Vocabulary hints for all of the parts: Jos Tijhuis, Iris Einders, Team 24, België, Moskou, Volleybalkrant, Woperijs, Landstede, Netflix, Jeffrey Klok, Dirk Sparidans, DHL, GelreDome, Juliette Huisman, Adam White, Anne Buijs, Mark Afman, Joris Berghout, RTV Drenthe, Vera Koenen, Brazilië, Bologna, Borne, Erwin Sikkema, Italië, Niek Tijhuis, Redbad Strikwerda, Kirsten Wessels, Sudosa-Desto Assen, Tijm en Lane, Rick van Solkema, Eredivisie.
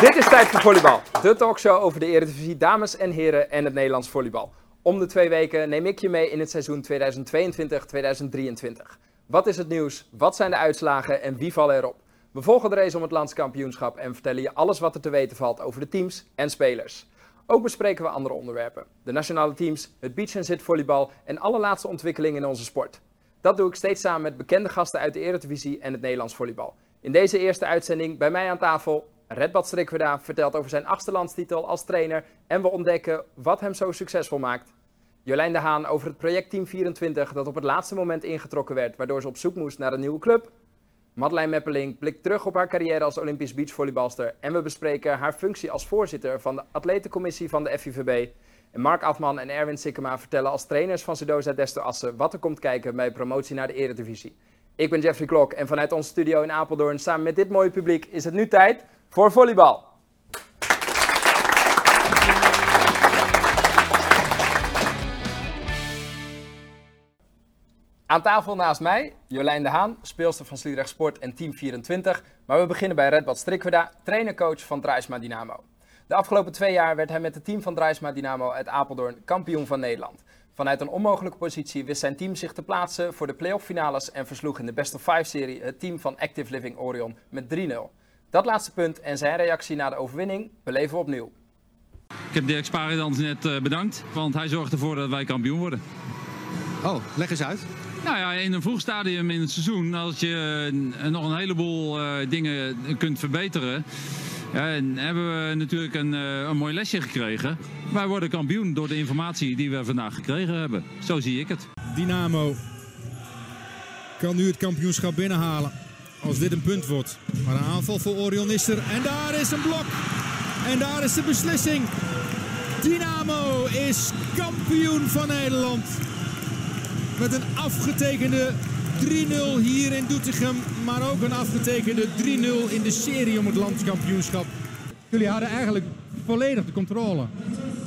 Dit is Tijd voor Volleybal, de talkshow over de Eredivisie, dames en heren en het Nederlands volleybal. Om de 2 weken neem ik je mee in het seizoen 2022-2023. Wat is het nieuws, wat zijn de uitslagen en wie vallen erop? We volgen de race om het landskampioenschap en vertellen je alles wat er te weten valt over de teams en spelers. Ook bespreken we andere onderwerpen, de nationale teams, het beach- en zitvolleybal en alle laatste ontwikkelingen in onze sport. Dat doe ik steeds samen met bekende gasten uit de Eredivisie en het Nederlands volleybal. In deze eerste uitzending bij mij aan tafel... Redbad Strikwerda vertelt over zijn 8e landstitel als trainer en we ontdekken wat hem zo succesvol maakt. Jolijn de Haan over het project Team 24 dat op het laatste moment ingetrokken werd, waardoor ze op zoek moest naar een nieuwe club. Madelein Meppelink blikt terug op haar carrière als Olympisch beachvolleybalster en we bespreken haar functie als voorzitter van de atletencommissie van de FIVB. En Mark Afman en Erwin Sikkema vertellen als trainers van Sudosa-Desto Assen wat er komt kijken bij promotie naar de Eredivisie. Ik ben Jeffrey Klok en vanuit ons studio in Apeldoorn samen met dit mooie publiek is het nu tijd... voor volleybal. Aan tafel naast mij, Jolijn de Haan, speelster van Sliedrecht Sport en Team 24. Maar we beginnen bij Redbad Strikwerda, trainercoach van Draisma Dynamo. De afgelopen 2 jaar werd hij met het team van Draisma Dynamo uit Apeldoorn kampioen van Nederland. Vanuit een onmogelijke positie wist zijn team zich te plaatsen voor de play-off finales... en versloeg in de Best of 5-serie het team van Active Living Orion met 3-0. Dat laatste punt en zijn reactie na de overwinning beleven we opnieuw. Ik heb Dirk Sparidans net bedankt, want hij zorgt ervoor dat wij kampioen worden. Oh, leg eens uit. Nou ja, in een vroeg stadium in het seizoen, als je nog een heleboel dingen kunt verbeteren... hebben we natuurlijk een mooi lesje gekregen. Wij worden kampioen door de informatie die we vandaag gekregen hebben. Zo zie ik het. Dynamo kan nu het kampioenschap binnenhalen. Als dit een punt wordt. Maar een aanval voor Orion is er. En daar is een blok. En daar is de beslissing. Dynamo is kampioen van Nederland. Met een afgetekende 3-0 hier in Doetinchem. Maar ook een afgetekende 3-0 in de serie om het landskampioenschap. Jullie hadden eigenlijk volledig de controle.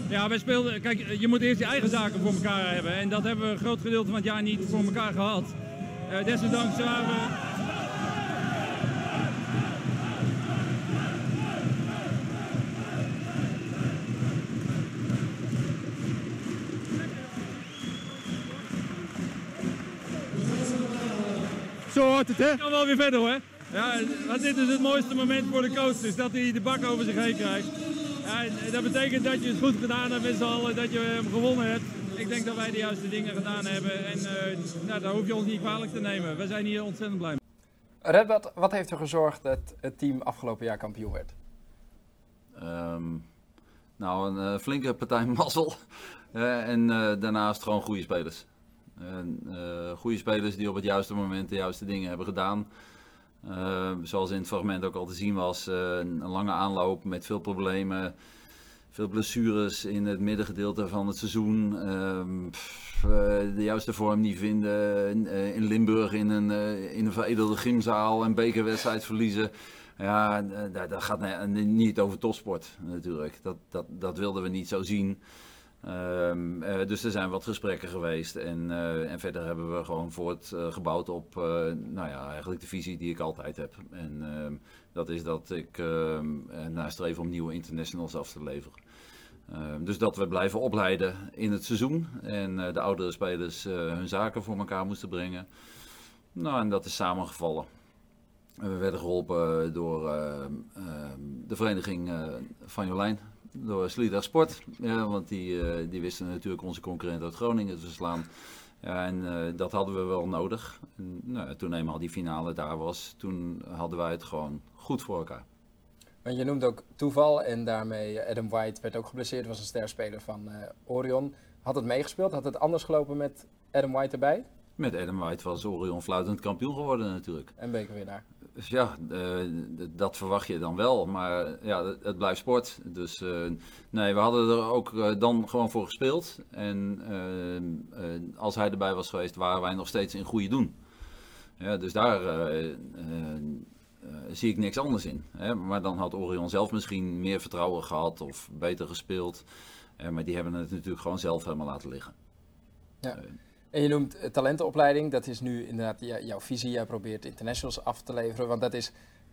Ja, wij speelden... Kijk, je moet eerst je eigen zaken voor elkaar hebben. En dat hebben we een groot gedeelte van het jaar niet voor elkaar gehad. Desondanks waren we... Het hè? Kan wel weer verder hoor. Ja, dit is het mooiste moment voor de coach, is dat hij de bak over zich heen krijgt. Ja, dat betekent dat je het goed gedaan hebt, dat je hem gewonnen hebt. Ik denk dat wij de juiste dingen gedaan hebben en daar hoef je ons niet kwalijk te nemen. We zijn hier ontzettend blij mee. Redbad, wat heeft er gezorgd dat het team afgelopen jaar kampioen werd? Nou, een flinke partij mazzel daarnaast gewoon goede spelers. Goede spelers die op het juiste moment de juiste dingen hebben gedaan. Zoals in het fragment ook al te zien was, een lange aanloop met veel problemen, veel blessures in het middengedeelte van het seizoen. De juiste vorm niet vinden, in Limburg in een veredelde gymzaal en bekerwedstrijd verliezen. Ja, dat gaat niet over topsport natuurlijk, dat wilden we niet zo zien. Dus er zijn wat gesprekken geweest en verder hebben we gewoon voortgebouwd op eigenlijk de visie die ik altijd heb. En dat is dat ik nastreef om nieuwe internationals af te leveren. Dus dat we blijven opleiden in het seizoen en de oudere spelers hun zaken voor elkaar moesten brengen. Nou, en dat is samengevallen. We werden geholpen door de vereniging van Jolijn. Door Sliedrecht Sport, ja, want die wisten natuurlijk onze concurrent uit Groningen te verslaan. Ja, en dat hadden we wel nodig. En, toen eenmaal die finale daar was, toen hadden wij het gewoon goed voor elkaar. Want je noemt ook toeval en daarmee Adam White werd ook geblesseerd, was een sterspeler van Orion. Had het meegespeeld? Had het anders gelopen met Adam White erbij? Met Adam White was Orion fluitend kampioen geworden natuurlijk. En bekerwinnaar. Ja, dat verwacht je dan wel, maar ja, het blijft sport. Dus nee, we hadden er ook dan gewoon voor gespeeld. En als hij erbij was geweest, waren wij nog steeds in goede doen. Ja, dus daar zie ik niks anders in. Hè? Maar dan had Orion zelf misschien meer vertrouwen gehad of beter gespeeld. Maar die hebben het natuurlijk gewoon zelf helemaal laten liggen. Ja. En je noemt talentenopleiding, dat is nu inderdaad jouw visie. Jij probeert internationals af te leveren, want dat is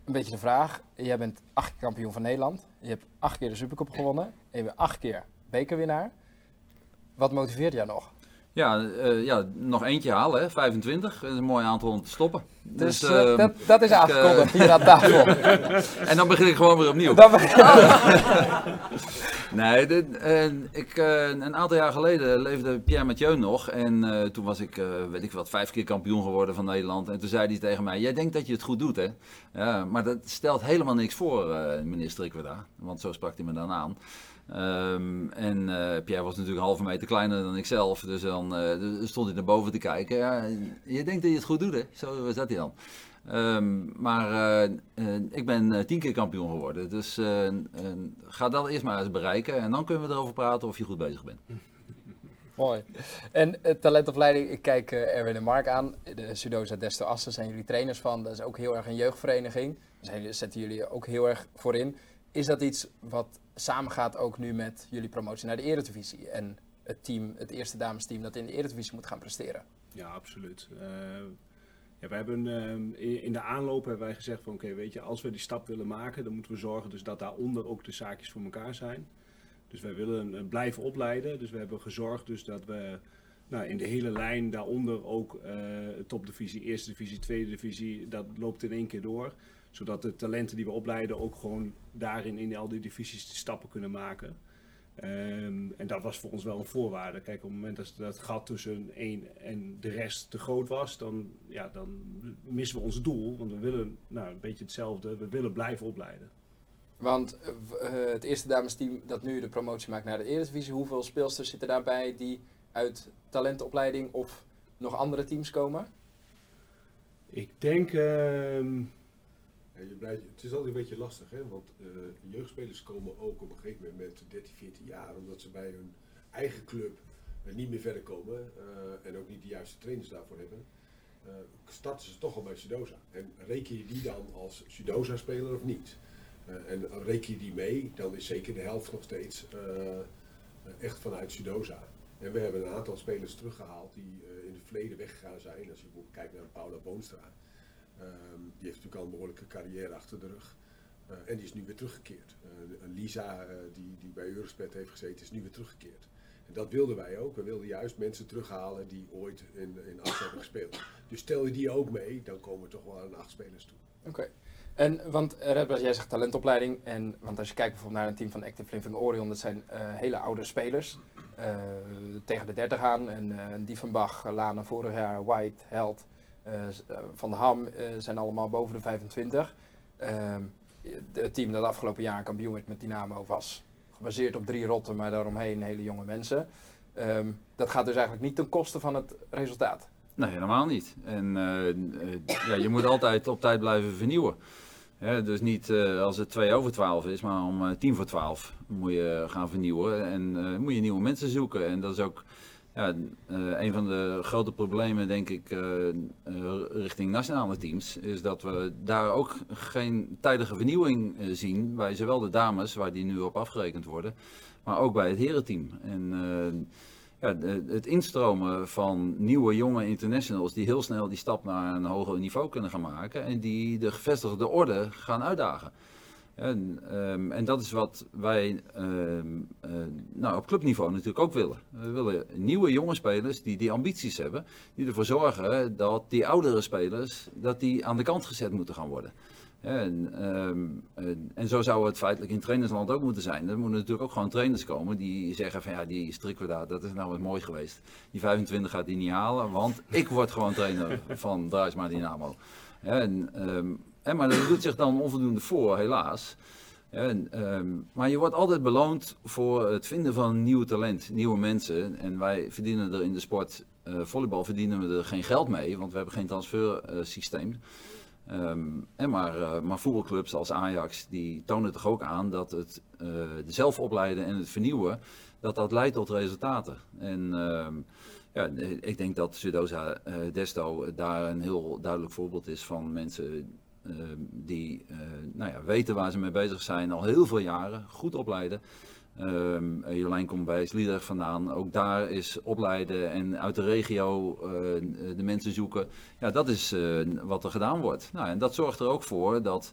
een beetje de vraag. Jij bent 8 keer kampioen van Nederland. Je hebt 8 keer de Supercup gewonnen. En je bent 8 keer bekerwinnaar. Wat motiveert jou nog? Ja, nog eentje halen, hè? 25. Dat is een mooi aantal om te stoppen. Dus dat is aangekondigd hier aan tafel. En dan begin ik gewoon weer opnieuw. Nee, een aantal jaar geleden leefde Pierre Mathieu nog. En toen was ik, weet ik wat, 5 keer kampioen geworden van Nederland. En toen zei hij tegen mij, jij denkt dat je het goed doet, hè? Ja, maar dat stelt helemaal niks voor, meneer Strikwerda. Want zo sprak hij me dan aan. Pierre was natuurlijk een halve meter kleiner dan ikzelf, dus dan stond hij naar boven te kijken. Ja, je denkt dat je het goed doet, hè? Zo zat hij dan. Ik ben 10 keer kampioen geworden, dus ga dat eerst maar eens bereiken en dan kunnen we erover praten of je goed bezig bent. Mooi. En talentopleiding, ik kijk Erwin en Mark aan, de Sudosa-Desto Assen zijn jullie trainers van, dat is ook heel erg een jeugdvereniging, daar zetten jullie ook heel erg voor in. Is dat iets wat samengaat ook nu met jullie promotie naar de Eredivisie en het team, het eerste damesteam dat in de Eredivisie moet gaan presteren? Ja, absoluut. We hebben in de aanloop hebben wij gezegd van oké, weet je, als we die stap willen maken, dan moeten we zorgen dus dat daaronder ook de zaakjes voor elkaar zijn. Dus wij willen blijven opleiden. Dus we hebben gezorgd dus dat we in de hele lijn daaronder ook topdivisie, eerste divisie, tweede divisie, dat loopt in één keer door. Zodat de talenten die we opleiden ook gewoon daarin in al die divisies de stappen kunnen maken. En dat was voor ons wel een voorwaarde. Kijk, op het moment dat het gat tussen één en de rest te groot was, dan missen we ons doel. Want we willen een beetje hetzelfde, we willen blijven opleiden. Want het eerste damesteam dat nu de promotie maakt naar de Eredivisie, hoeveel speelsters zitten daarbij die uit talentopleiding of nog andere teams komen? Ik denk... Het is altijd een beetje lastig, hè? Want jeugdspelers komen ook op een gegeven moment met 13, 14 jaar, omdat ze bij hun eigen club niet meer verder komen en ook niet de juiste trainers daarvoor hebben, starten ze toch al bij Sudosa. En reken je die dan als Sudosa-speler of niet? En reken je die mee, dan is zeker de helft nog steeds echt vanuit Sudosa. En we hebben een aantal spelers teruggehaald die in het verleden weggegaan zijn. Als je bijvoorbeeld kijkt naar Paula Boonstra. Die heeft natuurlijk al een behoorlijke carrière achter de rug en die is nu weer teruggekeerd. Lisa die bij Eurosport heeft gezeten is nu weer teruggekeerd. En dat wilden wij ook. We wilden juist mensen terughalen die ooit in Assen hebben gespeeld. Dus stel je die ook mee, dan komen we toch wel aan 8 spelers toe. Oké. En want Redbad, jij zegt talentopleiding, en want als je kijkt bijvoorbeeld naar een team van Active Living Orion, dat zijn hele oude spelers, tegen de 30 aan, en Diefenbach, Lana vorig jaar, White, Held. Van de Ham zijn allemaal boven de 25. Het team dat afgelopen jaar kampioen werd met Dynamo was gebaseerd op 3 rotten, maar daaromheen hele jonge mensen. Dat gaat dus eigenlijk niet ten koste van het resultaat. Nee, helemaal niet. En je moet altijd op tijd blijven vernieuwen. Ja, dus niet als het 11:45 is, maar om 11:50 moet je gaan vernieuwen. En moet je nieuwe mensen zoeken. En dat is ook... Ja, een van de grote problemen, denk ik, richting nationale teams, is dat we daar ook geen tijdige vernieuwing zien bij zowel de dames, waar die nu op afgerekend worden, maar ook bij het herenteam. En het instromen van nieuwe jonge internationals die heel snel die stap naar een hoger niveau kunnen gaan maken en die de gevestigde orde gaan uitdagen. En dat is wat wij op clubniveau natuurlijk ook willen. We willen nieuwe jonge spelers die ambities hebben, die ervoor zorgen dat die oudere spelers aan de kant gezet moeten gaan worden. En zo zou het feitelijk in trainersland ook moeten zijn. Er moeten natuurlijk ook gewoon trainers komen die zeggen van ja, die Strikwerda, dat is nou wat mooi geweest. Die 25 gaat die niet halen, want ik word gewoon trainer van Draisma Dynamo. Maar dat doet zich dan onvoldoende voor, helaas. Maar je wordt altijd beloond voor het vinden van nieuw talent, nieuwe mensen. En wij verdienen er in de sport, volleybal verdienen we er geen geld mee, want we hebben geen transfersysteem. Maar voetbalclubs als Ajax, die tonen toch ook aan dat het zelf opleiden en het vernieuwen, dat leidt tot resultaten. En ik denk dat Sudosa-Desto daar een heel duidelijk voorbeeld is van mensen die weten waar ze mee bezig zijn al heel veel jaren, goed opleiden Jolijn komt bij Sliedrecht vandaan, ook daar is opleiden en uit de regio de mensen zoeken. Ja, dat is wat er gedaan wordt. Nou, en dat zorgt er ook voor dat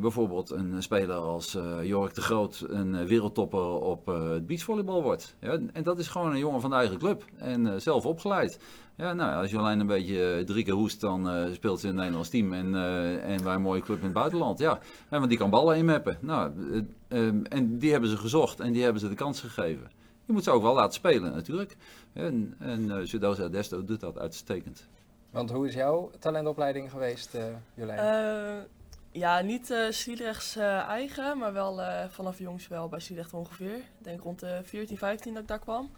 bijvoorbeeld een speler als Jork de Groot een wereldtopper op het beachvolleybal wordt. Ja, en dat is gewoon een jongen van de eigen club en zelf opgeleid. Ja, nou, als Jolijn een beetje 3 keer hoest, dan speelt ze in het Nederlands team en bij een mooie club in het buitenland. Ja, want die kan ballen inmappen. Nou, en die hebben ze gezocht en die hebben ze de kans gegeven. Je moet ze ook wel laten spelen natuurlijk. En Sudosa-Desto doet dat uitstekend. Want hoe is jouw talentopleiding geweest, Jolijn? Ja, niet Sliedrechts eigen, maar wel vanaf jongs wel bij Sliedrecht ongeveer. Ik denk rond de 14, 15 dat ik daar kwam.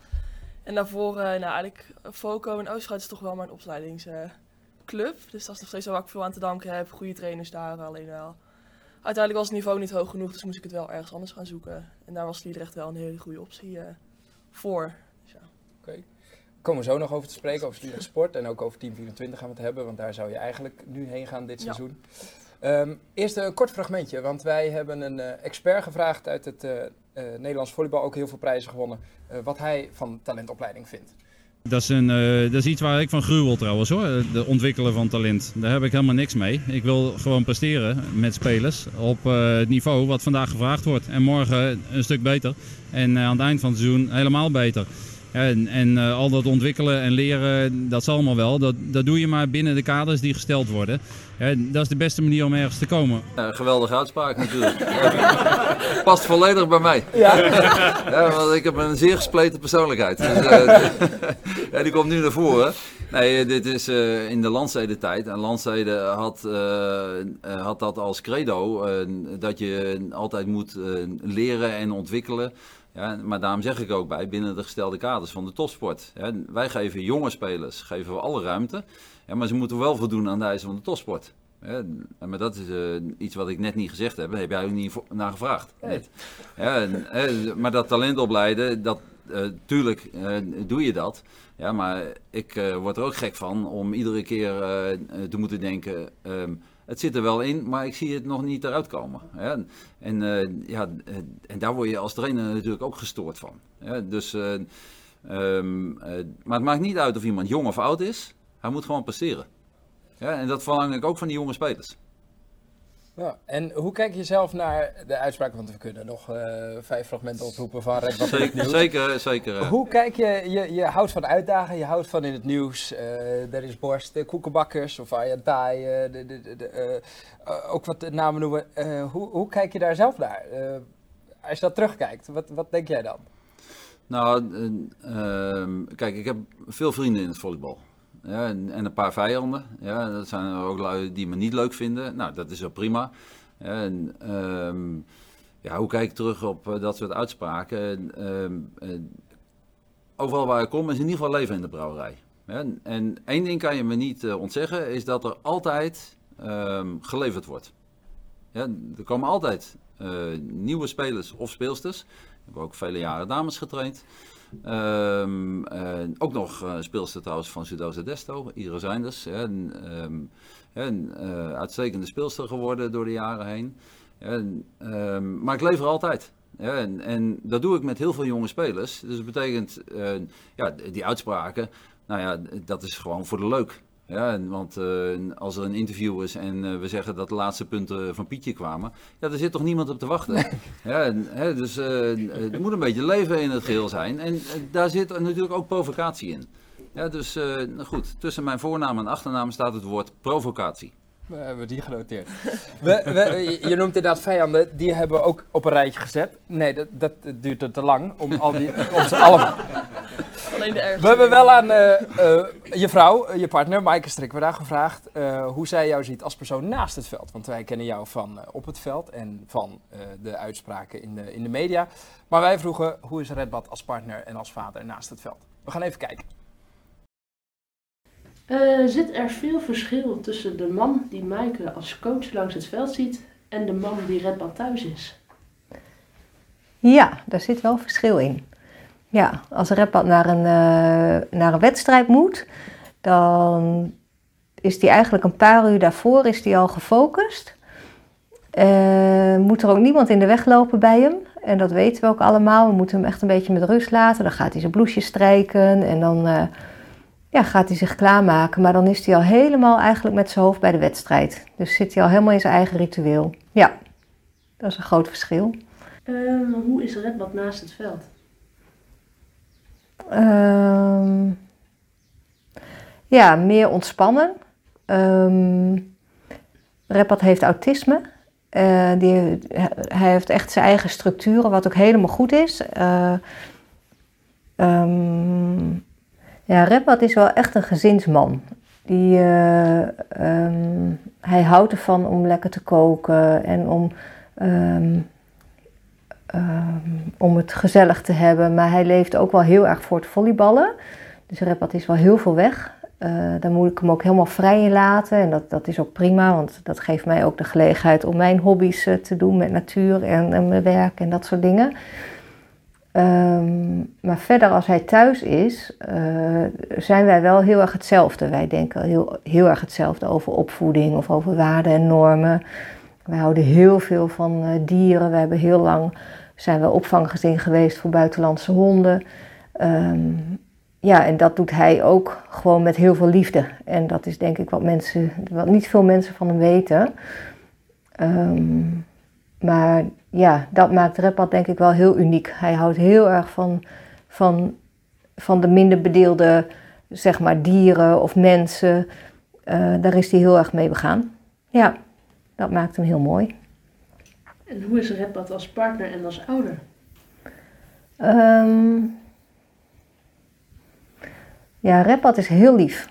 En daarvoor, eigenlijk Foco en Oosterhout is toch wel mijn opleidingsclub. Dus dat is nog steeds wel waar ik veel aan te danken heb. Goede trainers daar, alleen wel. Uiteindelijk was het niveau niet hoog genoeg, dus moest ik het wel ergens anders gaan zoeken. En daar was Sliedrecht wel een hele goede optie voor. Dus, ja. Okay. Komen we zo nog over te spreken, over Sliedrecht Sport en ook over Team 24 gaan we het hebben. Want daar zou je eigenlijk nu heen gaan dit seizoen. Eerst een kort fragmentje, want wij hebben een expert gevraagd uit het Nederlands volleybal, ook heel veel prijzen gewonnen, wat hij van talentopleiding vindt. Dat is iets waar ik van gruwel trouwens hoor, de ontwikkelen van talent. Daar heb ik helemaal niks mee. Ik wil gewoon presteren met spelers op het niveau wat vandaag gevraagd wordt en morgen een stuk beter en aan het eind van het seizoen helemaal beter. En al dat ontwikkelen en leren, dat zal allemaal wel. Dat doe je maar binnen de kaders die gesteld worden. Dat is de beste manier om ergens te komen. Geweldige uitspraak natuurlijk. Past volledig bij mij. Ja. Ja, want ik heb een zeer gespleten persoonlijkheid. Dus, ja, die komt nu naar voren. Nee, dit is in de Landstede tijd. En Landstede had dat als credo. Dat je altijd moet leren en ontwikkelen. Ja, maar daarom zeg ik ook bij, binnen de gestelde kaders van de topsport. Ja, wij geven jonge spelers alle ruimte, ja, maar ze moeten wel voldoen aan de eisen van de topsport. Ja, maar dat is iets wat ik net niet gezegd heb, daar heb jij ook niet naar gevraagd. Net. Ja, maar dat talent opleiden, tuurlijk doe je dat. Ja, maar ik word er ook gek van om iedere keer te moeten denken... Het zit er wel in, maar ik zie het nog niet eruit komen. Ja. En daar word je als trainer natuurlijk ook gestoord van. Ja, dus, maar het maakt niet uit of iemand jong of oud is. Hij moet gewoon presteren. Ja, en dat verlang ik ook van die jonge spelers. Ja, en hoe kijk je zelf naar de uitspraken? Want we kunnen nog 5 fragmenten oproepen van Redbad Strikwerda. Zeker. Hoe kijk je houdt van uitdagen, je houdt van in het nieuws. Er is borst, koekenbakkers of ayantai. Ook wat de namen noemen. Hoe kijk je daar zelf naar? Als je dat terugkijkt, wat denk jij dan? Nou, kijk, ik heb veel vrienden in het volleybal. Ja, en een paar vijanden. Ja, dat zijn ook lui die me niet leuk vinden. Nou, dat is wel prima. Ja, hoe kijk ik terug op dat soort uitspraken? Overal waar ik kom is in ieder geval leven in de brouwerij. En één ding kan je me niet ontzeggen, is dat er altijd geleverd wordt. Ja, er komen altijd nieuwe spelers of speelsters. Ik heb ook vele jaren dames getraind. Ook nog speelster trouwens van Sudosa-Desto, Iris Einders. Uitstekende speelster geworden door de jaren heen. Maar ik lever altijd. En dat doe ik met heel veel jonge spelers. Dus dat betekent, die uitspraken, nou ja, dat is gewoon voor de leuk. Ja, want als er een interview is en we zeggen dat de laatste punten van Pietje kwamen, ja, daar zit toch niemand op te wachten. Ja, dus er moet een beetje leven in het geheel zijn. En daar zit natuurlijk ook provocatie in. Ja, dus goed, tussen mijn voornaam en achternaam staat het woord provocatie. We hebben die genoteerd. Je noemt inderdaad vijanden, die hebben we ook op een rijtje gezet. Nee, dat duurt er te lang om al die, om ze allemaal... We hebben wel aan je vrouw, je partner, Maaike Strik, we daar gevraagd hoe zij jou ziet als persoon naast het veld. Want wij kennen jou van op het veld en van de uitspraken in de media. Maar wij vroegen, hoe is Redbad als partner en als vader naast het veld? We gaan even kijken. Zit er veel verschil tussen de man die Maaike als coach langs het veld ziet en de man die Redbad thuis is? Ja, daar zit wel verschil in. Ja, als Redbad naar een wedstrijd moet, dan is die eigenlijk een paar uur daarvoor is die al gefocust. Moet er ook niemand in de weg lopen bij hem. En dat weten we ook allemaal. We moeten hem echt een beetje met rust laten. Dan gaat hij zijn bloesje strijken en dan gaat hij zich klaarmaken. Maar dan is hij al helemaal eigenlijk met zijn hoofd bij de wedstrijd. Dus zit hij al helemaal in zijn eigen ritueel. Ja, dat is een groot verschil. Hoe is Redbad naast het veld? Meer ontspannen. Redbad heeft autisme. Hij heeft echt zijn eigen structuren, wat ook helemaal goed is. Redbad is wel echt een gezinsman. Hij houdt ervan om lekker te koken en om het gezellig te hebben. Maar hij leeft ook wel heel erg voor het volleyballen. Dus Redbad is wel heel veel weg. Daar moet ik hem ook helemaal vrij in laten. En dat is ook prima, want dat geeft mij ook de gelegenheid om mijn hobby's te doen met natuur en mijn werk en dat soort dingen. Maar verder, als hij thuis is, zijn wij wel heel erg hetzelfde. Wij denken heel, heel erg hetzelfde over opvoeding of over waarden en normen. Wij houden heel veel van dieren. We hebben heel lang zijn we opvanggezin geweest voor buitenlandse honden. En dat doet hij ook gewoon met heel veel liefde. En dat is denk ik wat niet veel mensen van hem weten. Dat maakt Redbad denk ik wel heel uniek. Hij houdt heel erg van de minder bedeelde, zeg maar, dieren of mensen. Daar is hij heel erg mee begaan. Ja, dat maakt hem heel mooi. En hoe is Redbad als partner en als ouder? Redbad is heel lief.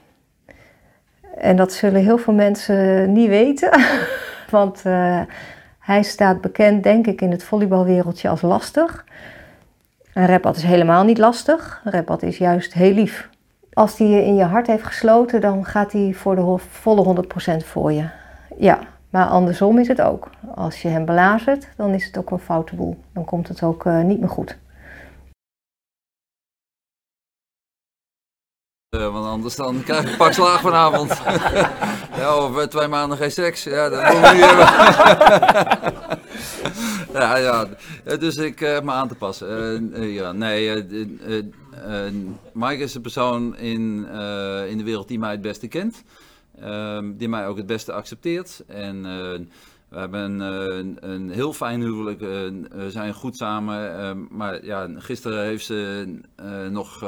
En dat zullen heel veel mensen niet weten. Want hij staat bekend, denk ik, in het volleybalwereldje als lastig. En Redbad is helemaal niet lastig. Redbad is juist heel lief. Als hij je in je hart heeft gesloten, dan gaat hij voor de volle 100% voor je. Ja, maar andersom is het ook. Als je hem belazert, dan is het ook een foute boel. Dan komt het ook niet meer goed. Want anders dan krijg ik een pak slaag vanavond. Of 2 maanden geen seks. Ja, dat moet ik niet hebben. Dus ik heb me aan te passen. Maaike is de persoon in de wereld die mij het beste kent. Die mij ook het beste accepteert. En we hebben een heel fijn huwelijk. We zijn goed samen. Gisteren heeft ze nog...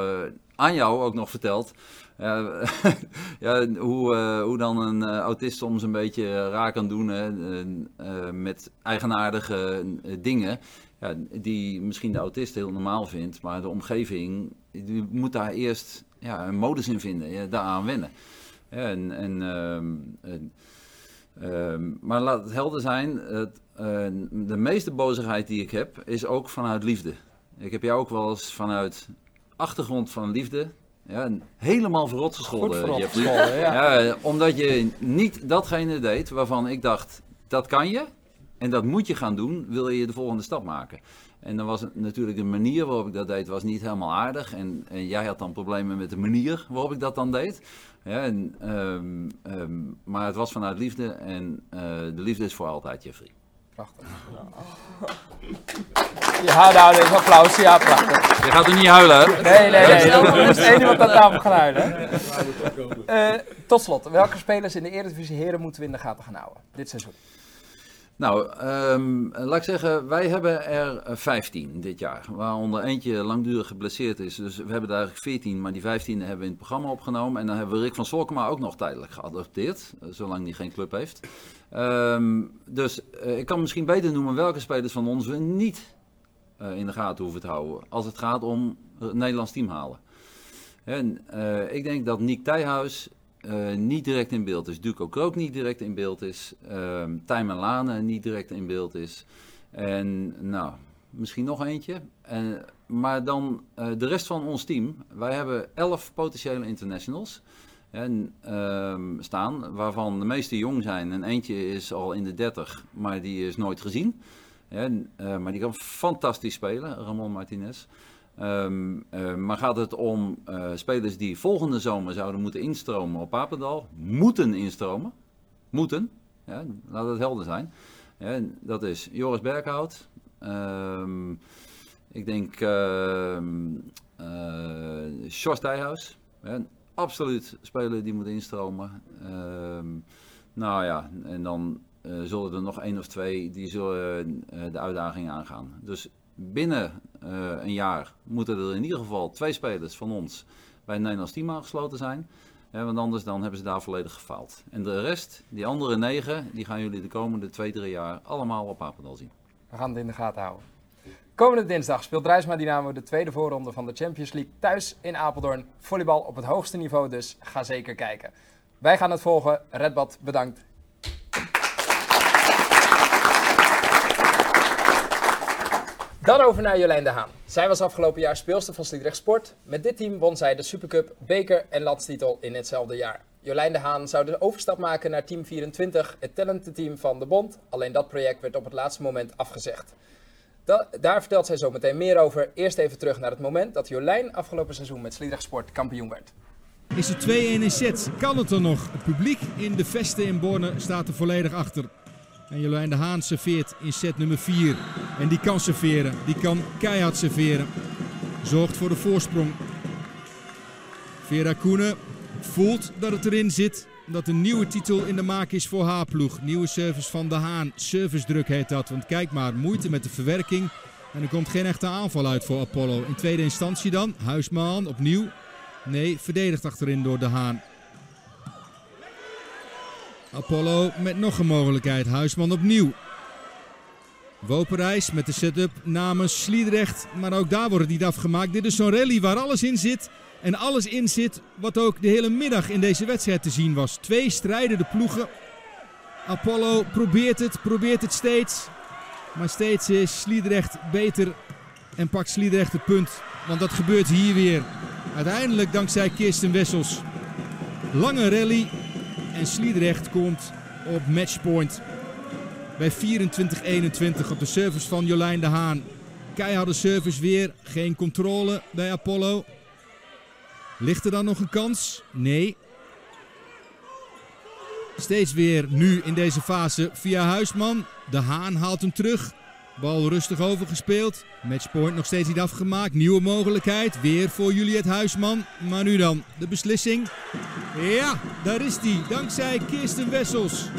aan jou ook nog verteld hoe dan een autist soms een beetje raar kan doen met eigenaardige dingen die misschien de autist heel normaal vindt, maar de omgeving die moet daar eerst een modus in vinden, daaraan wennen. Maar laat het helder zijn, de meeste bozigheid die ik heb is ook vanuit liefde. Ik heb jou ook wel eens vanuit achtergrond van liefde, helemaal verrot gescholden. Omdat je niet datgene deed waarvan ik dacht, dat kan je en dat moet je gaan doen, wil je de volgende stap maken. En dan was het natuurlijk de manier waarop ik dat deed, was niet helemaal aardig. En jij had dan problemen met de manier waarop ik dat dan deed. Maar het was vanuit liefde en de liefde is voor altijd, Jeffrey. Prachtig. Je huilhouding, applaus, ja, prachtig. Je gaat er niet huilen, hè? Nee. Dat is het enige wat aan tafel gaan huilen. Tot slot, welke spelers in de Eredivisie Heren moeten we in de gaten gaan houden dit seizoen? Nou, laat ik zeggen, wij hebben er 15 dit jaar, waaronder eentje langdurig geblesseerd is. Dus we hebben daar eigenlijk 14, maar die 15 hebben we in het programma opgenomen. En dan hebben we Rick van Solkema ook nog tijdelijk geadopteerd, zolang hij geen club heeft. Ik kan misschien beter noemen welke spelers van ons we niet in de gaten hoeven te houden als het gaat om het Nederlands team halen. Ik denk dat Niek Tijhuis niet direct in beeld is, Duco Krook niet direct in beeld is, Tijm en Lane niet direct in beeld is en nou, misschien nog eentje. Maar dan de rest van ons team, wij hebben 11 potentiële internationals. Staan, waarvan de meeste jong zijn en eentje is al in de 30, maar die is nooit gezien. Maar die kan fantastisch spelen, Ramon Martinez. Maar gaat het om spelers die volgende zomer zouden moeten instromen op Papendal? Moeten instromen. Moeten. Laat het helder zijn. Dat is Joris Berghout, Ik denk Jos Tijhuis, absoluut speler die moet instromen. Nou ja, en dan zullen er nog 1 of 2 die zullen de uitdaging aangaan. Dus binnen een jaar moeten er in ieder geval 2 spelers van ons bij het Nederlands team aangesloten zijn. Want anders dan hebben ze daar volledig gefaald. En de rest, die andere 9, die gaan jullie de komende 2-3 jaar allemaal op Papendal zien. We gaan het in de gaten houden. Komende dinsdag speelt Draisma Dynamo de tweede voorronde van de Champions League thuis in Apeldoorn. Volleybal op het hoogste niveau, dus ga zeker kijken. Wij gaan het volgen. Redbad, bedankt. Dan over naar Jolijn de Haan. Zij was afgelopen jaar speelster van Sliedrecht Sport. Met dit team won zij de Supercup, beker en landstitel in hetzelfde jaar. Jolijn de Haan zou de overstap maken naar Team 24, het talententeam van de bond. Alleen dat project werd op het laatste moment afgezegd. Daar vertelt zij zo meteen meer over. Eerst even terug naar het moment dat Jolijn afgelopen seizoen met Sliedrecht Sport kampioen werd. Is het 2-1 in sets? Kan het er nog? Het publiek in de vesten in Borne staat er volledig achter. En Jolijn de Haan serveert in set nummer 4. En die kan serveren, die kan keihard serveren. Zorgt voor de voorsprong. Vera Koenen voelt dat het erin zit. Dat een nieuwe titel in de maak is voor haar ploeg. Nieuwe service van de Haan. Servicedruk heet dat. Want kijk maar, moeite met de verwerking. En er komt geen echte aanval uit voor Apollo. In tweede instantie dan. Huisman opnieuw. Nee, verdedigd achterin door de Haan. Apollo met nog een mogelijkheid. Huisman opnieuw. Woperijs met de setup namens Sliedrecht. Maar ook daar wordt het niet afgemaakt. Dit is zo'n rally waar alles in zit. En alles in zit wat ook de hele middag in deze wedstrijd te zien was. 2 strijdende ploegen. Apollo probeert het steeds. Maar steeds is Sliedrecht beter en pakt Sliedrecht het punt. Want dat gebeurt hier weer. Uiteindelijk dankzij Kirsten Wessels. Lange rally. En Sliedrecht komt op matchpoint bij 24-21 op de service van Jolijn de Haan. Keiharde service weer, geen controle bij Apollo. Ligt er dan nog een kans? Nee. Steeds weer nu in deze fase via Huisman. De Haan haalt hem terug. Bal rustig overgespeeld. Matchpoint nog steeds niet afgemaakt. Nieuwe mogelijkheid. Weer voor Juliette Huisman. Maar nu dan de beslissing. Ja, daar is die. Dankzij Kirsten Wessels.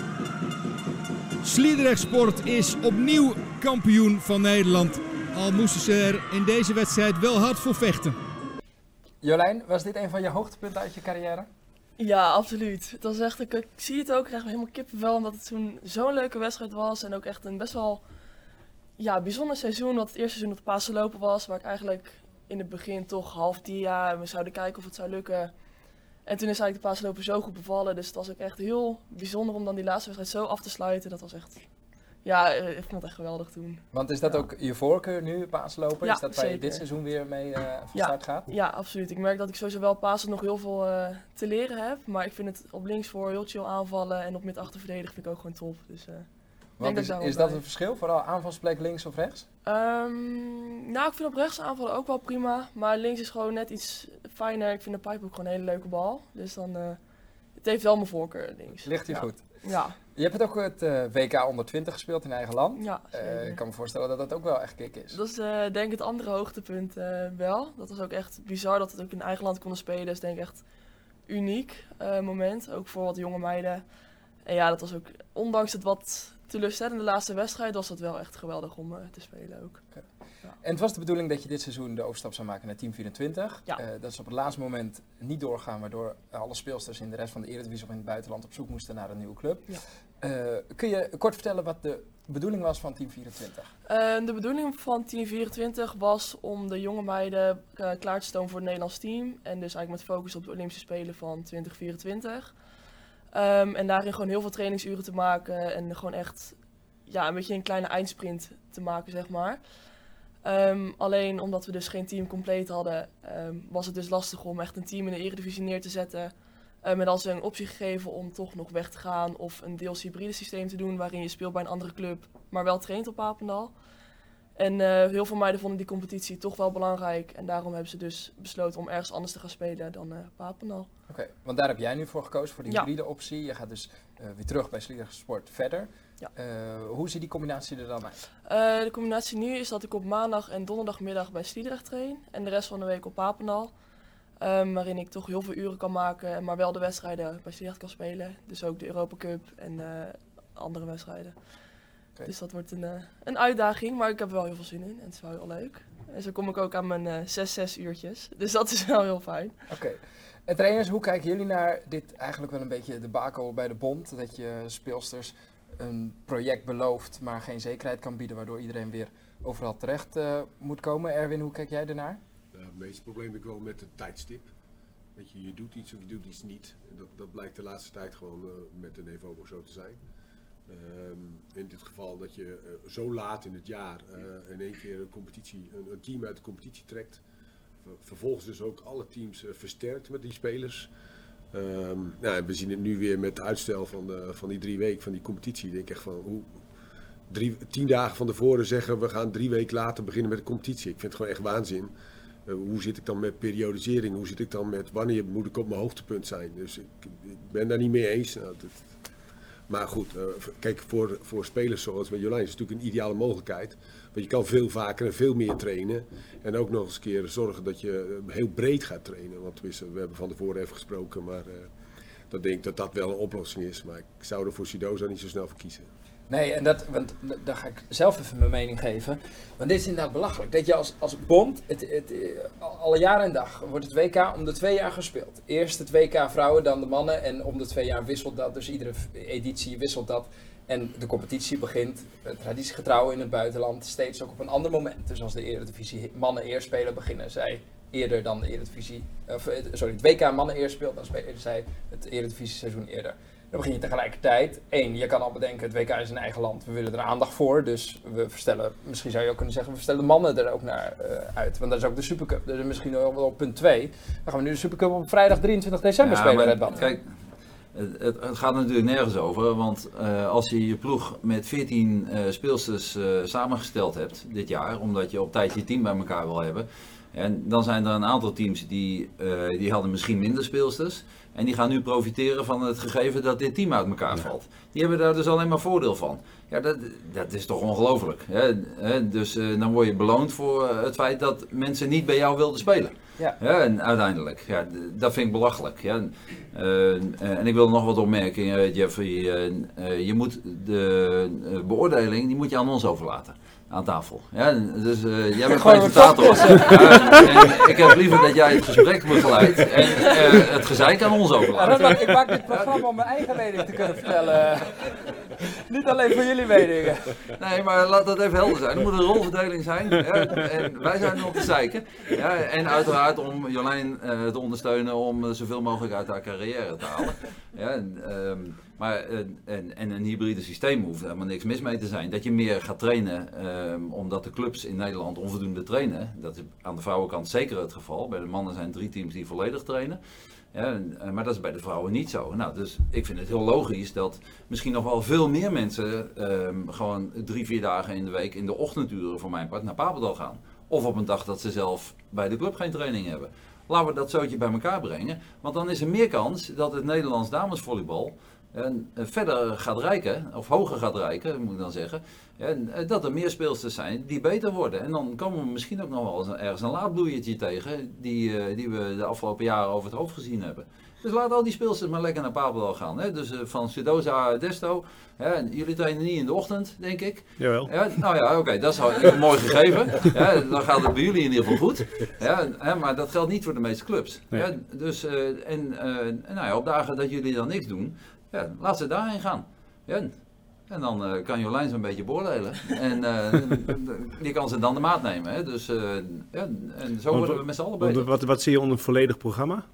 Sliedrecht Sport is opnieuw kampioen van Nederland. Al moesten ze er in deze wedstrijd wel hard voor vechten. Jolijn, was dit een van je hoogtepunten uit je carrière? Ja, absoluut. Het was echt, ik zie het ook, ik krijg helemaal kippenvel omdat het toen zo'n leuke wedstrijd was. En ook echt een best wel bijzonder seizoen, dat het eerste seizoen op Pasen lopen was. Waar ik eigenlijk in het begin toch half dia en we zouden kijken of het zou lukken. En toen is eigenlijk de paaslopen zo goed bevallen, dus het was ook echt heel bijzonder om dan die laatste wedstrijd zo af te sluiten. Dat was echt, ja, ik vond het echt geweldig toen. Want is dat ook je voorkeur nu, paaslopen? Ja, is dat waar je dit seizoen weer mee van start gaat? Ja, absoluut. Ik merk dat ik sowieso wel Pasen nog heel veel te leren heb, maar ik vind het op links voor heel chill aanvallen en op mid achter verdedigen vind ik ook gewoon top. Dus, want is dat een verschil, vooral aanvalsplek links of rechts? Nou, ik vind op rechts aanvallen ook wel prima, maar links is gewoon net iets fijner. Ik vind de pipe ook gewoon een hele leuke bal, dus dan, het heeft wel mijn voorkeur links. Ligt hij goed? Ja. Je hebt het ook het WK onder 20 gespeeld in eigen land. Ja, ik kan me voorstellen dat dat ook wel echt kick is. Dat is denk ik het andere hoogtepunt wel. Dat was ook echt bizar dat we ook in eigen land konden spelen, dat is denk ik echt uniek moment, ook voor wat jonge meiden. En ja, dat was ook, ondanks het wat teleurstellende laatste wedstrijd, was dat wel echt geweldig om te spelen ook. Okay. Ja. En het was de bedoeling dat je dit seizoen de overstap zou maken naar Team 24. Ja. Dat is op het laatste moment niet doorgaan, waardoor alle speelsters in de rest van de Eredivisie of in het buitenland op zoek moesten naar een nieuwe club. Ja. Kun je kort vertellen wat de bedoeling was van Team 24? De bedoeling van Team 24 was om de jonge meiden klaar te stomen voor het Nederlands team. En dus eigenlijk met focus op de Olympische Spelen van 2024. En daarin gewoon heel veel trainingsuren te maken en gewoon echt een beetje een kleine eindsprint te maken, zeg maar. Alleen omdat we dus geen team compleet hadden, was het dus lastig om echt een team in de Eredivisie neer te zetten. En als een optie gegeven om toch nog weg te gaan of een deels hybride systeem te doen waarin je speelt bij een andere club, maar wel traint op Papendal. En heel veel meiden vonden die competitie toch wel belangrijk. En daarom hebben ze dus besloten om ergens anders te gaan spelen dan Papendal. Oké, want daar heb jij nu voor gekozen, voor die hybride optie. Je gaat dus weer terug bij Sliedrecht Sport verder. Ja. Hoe ziet die combinatie er dan uit? De combinatie nu is dat ik op maandag en donderdagmiddag bij Sliedrecht train en de rest van de week op Papendal. Waarin ik toch heel veel uren kan maken, maar wel de wedstrijden bij Sliedrecht kan spelen. Dus ook de Europa Cup en andere wedstrijden. Okay. Dus dat wordt een uitdaging, maar ik heb er wel heel veel zin in en het is wel heel leuk. En zo kom ik ook aan mijn 6 uurtjes, dus dat is wel heel fijn. Okay. En trainers, hoe kijken jullie naar dit eigenlijk wel een beetje debacle bij de bond? Dat je speelsters een project belooft, maar geen zekerheid kan bieden, waardoor iedereen weer overal terecht moet komen. Erwin, hoe kijk jij daarnaar? Het meeste probleem heb ik wel met het tijdstip. Dat je doet iets of je doet iets niet. En dat blijkt de laatste tijd gewoon met de Nevobo zo te zijn. In dit geval dat je zo laat in het jaar in één keer een team uit de competitie trekt. Vervolgens dus ook alle teams versterkt met die spelers. Nou, we zien het nu weer met de uitstel van die 3 weken van die competitie. Ik denk echt van, 10 dagen van tevoren zeggen we gaan 3 weken later beginnen met de competitie. Ik vind het gewoon echt waanzin. Hoe zit ik dan met periodisering? Hoe zit ik dan met wanneer moet ik op mijn hoogtepunt zijn? Dus ik ben daar niet mee eens. Nou, maar goed, kijk, voor spelers zoals bij Jolijn is het natuurlijk een ideale mogelijkheid. Want je kan veel vaker en veel meer trainen. En ook nog eens een keer zorgen dat je heel breed gaat trainen. Want we hebben van tevoren even gesproken, maar dat denk ik dat wel een oplossing is. Maar ik zou er voor Sudosa niet zo snel voor kiezen. Nee, en want daar ga ik zelf even mijn mening geven. Want dit is inderdaad belachelijk. Dat je als bond, alle jaar en dag wordt het WK om de 2 jaar gespeeld. Eerst het WK vrouwen, dan de mannen. En om de 2 jaar wisselt dat. Dus iedere editie wisselt dat. En de competitie begint traditiegetrouw in het buitenland steeds ook op een ander moment. Dus als de Eredivisie mannen eerst spelen, beginnen zij eerder dan de Eredivisie. Het WK mannen eerst speelt, dan spelen zij het Eredivisie seizoen eerder. Dan begin je tegelijkertijd. 1, je kan al bedenken, het WK is een eigen land, we willen er aandacht voor. Dus we verstellen, misschien zou je ook kunnen zeggen, we verstellen mannen er ook naar uit. Want dat is ook de Supercup, dus misschien wel op punt 2. Dan gaan we nu de Supercup op vrijdag 23 december spelen, Redbad. Kijk, het gaat natuurlijk nergens over, want als je je ploeg met 14 speelsters samengesteld hebt dit jaar, omdat je op tijd je team bij elkaar wil hebben. En dan zijn er een aantal teams die hadden misschien minder speelsters. En die gaan nu profiteren van het gegeven dat dit team uit elkaar valt. Die hebben daar dus alleen maar voordeel van. Ja, dat is toch ongelooflijk. Dus dan word je beloond voor het feit dat mensen niet bij jou wilden spelen. Ja. Ja, en uiteindelijk, ja, dat vind ik belachelijk. Ja. En ik wil nog wat opmerken, Jeffrey. Je moet de beoordeling die moet je aan ons overlaten. Aan tafel. Ja, dus jij bent presentator. En ik heb liever dat jij het gesprek begeleidt en het gezeik aan ons overlaat. Ja, ik maak dit programma om mijn eigen mening te kunnen vertellen. Niet alleen voor jullie meningen. Nee, maar laat dat even helder zijn. Er moet een rolverdeling zijn. Ja, en wij zijn nog te zeiken. Ja, en uiteraard om Jolijn te ondersteunen om zoveel mogelijk uit haar carrière te halen. Ja, maar een hybride systeem hoeft helemaal niks mis mee te zijn. Dat je meer gaat trainen, omdat de clubs in Nederland onvoldoende trainen. Dat is aan de vrouwenkant zeker het geval. Bij de mannen zijn 3 teams die volledig trainen. Ja, maar dat is bij de vrouwen niet zo. Nou, dus ik vind het heel logisch dat misschien nog wel veel meer mensen gewoon 3-4 dagen in de week in de ochtenduren voor mijn part naar Papendal gaan. Of op een dag dat ze zelf bij de club geen training hebben. Laten we dat zootje bij elkaar brengen. Want dan is er meer kans dat het Nederlands damesvolleybal verder gaat reiken, of hoger gaat reiken, moet ik dan zeggen. En dat er meer speelsters zijn die beter worden. En dan komen we misschien ook nog wel eens ergens een laadbloeiertje tegen, die we de afgelopen jaren over het hoofd gezien hebben. Dus laat al die speelsters maar lekker naar Papendal gaan. Hè? Dus van Sudosa-Desto. Jullie trainen niet in de ochtend, denk ik. Jawel. Nou ja, oké, dat is een mooi gegeven. Ja, dan gaat het bij jullie in ieder geval goed. Ja, maar dat geldt niet voor de meeste clubs. Nee. Ja, dus nou ja, op dagen dat jullie dan niks doen, ja, laat ze daarheen gaan. Ja. En dan kan Jolijn ze een beetje beoordelen. En die kan ze dan de maat nemen. Hè? Dus ja, en zo worden we met z'n allen beter. Wat zie je onder een volledig programma?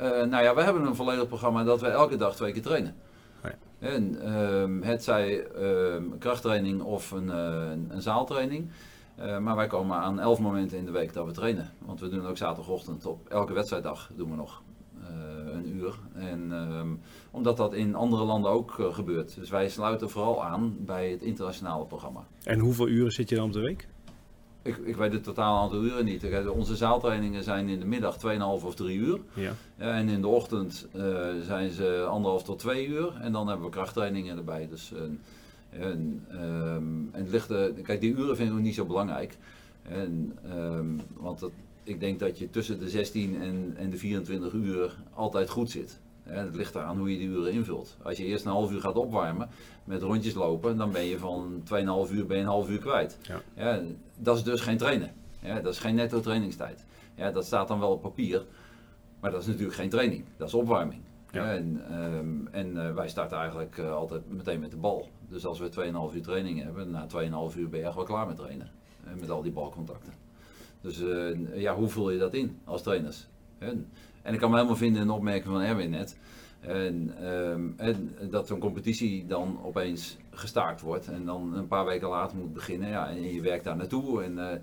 Nou ja, we hebben een volledig programma dat we elke dag 2 keer trainen. Oh ja. En, hetzij krachttraining of een zaaltraining. Maar wij komen aan 11 momenten in de week dat we trainen. Want we doen ook zaterdagochtend op elke wedstrijddag doen we nog een uur. En, omdat dat in andere landen ook gebeurt. Dus wij sluiten vooral aan bij het internationale programma. En hoeveel uren zit je dan op de week? Ik weet het totaal aantal uren niet. Onze zaaltrainingen zijn in de middag 2,5 of 3 uur. Ja. En in de ochtend zijn ze 1,5 tot 2 uur. En dan hebben we krachttrainingen erbij. Dus En het ligt, kijk, die uren vind ik niet zo belangrijk. En, want dat, ik denk dat je tussen de 16 en de 24 uur altijd goed zit. Het ligt eraan hoe je die uren invult. Als je eerst een half uur gaat opwarmen met rondjes lopen, dan ben je van 2,5 uur bij een half uur kwijt. Ja. Ja, dat is dus geen trainen. Ja, dat is geen netto trainingstijd. Ja, dat staat dan wel op papier, maar dat is natuurlijk geen training. Dat is opwarming. Ja. En wij starten eigenlijk altijd meteen met de bal. Dus als we 2,5 uur training hebben, na 2,5 uur ben je echt wel klaar met trainen. Met al die balcontacten. Dus ja, hoe vul je dat in als trainers? En ik kan me helemaal vinden in de opmerking van Erwin net. En dat zo'n competitie dan opeens gestaakt wordt en dan een paar weken later moet beginnen. Ja, en je werkt daar naartoe. En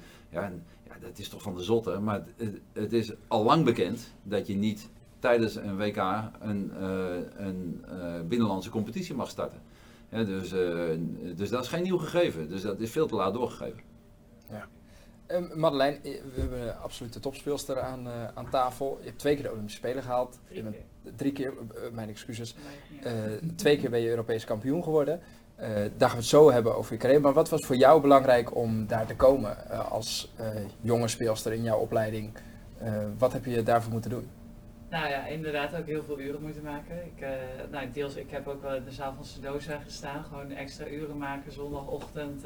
dat is toch van de zotte. Maar het is al lang bekend dat je niet tijdens een WK een binnenlandse competitie mag starten. Dus dat is geen nieuw gegeven. Dus dat is veel te laat doorgegeven. Ja. Madelein, we hebben een absolute topspeelster aan tafel. Je hebt 2 keer de Olympische Spelen gehaald. Je bent 3 keer, mijn excuses. 2 keer ben je Europees kampioen geworden. Daar gaan we het zo hebben over je carrière. Maar wat was voor jou belangrijk om daar te komen als jonge speelster in jouw opleiding? Wat heb je daarvoor moeten doen? Nou ja, inderdaad ook heel veel uren moeten maken. Ik heb ook wel in de zaal van Sudosa gestaan. Gewoon extra uren maken, zondagochtend.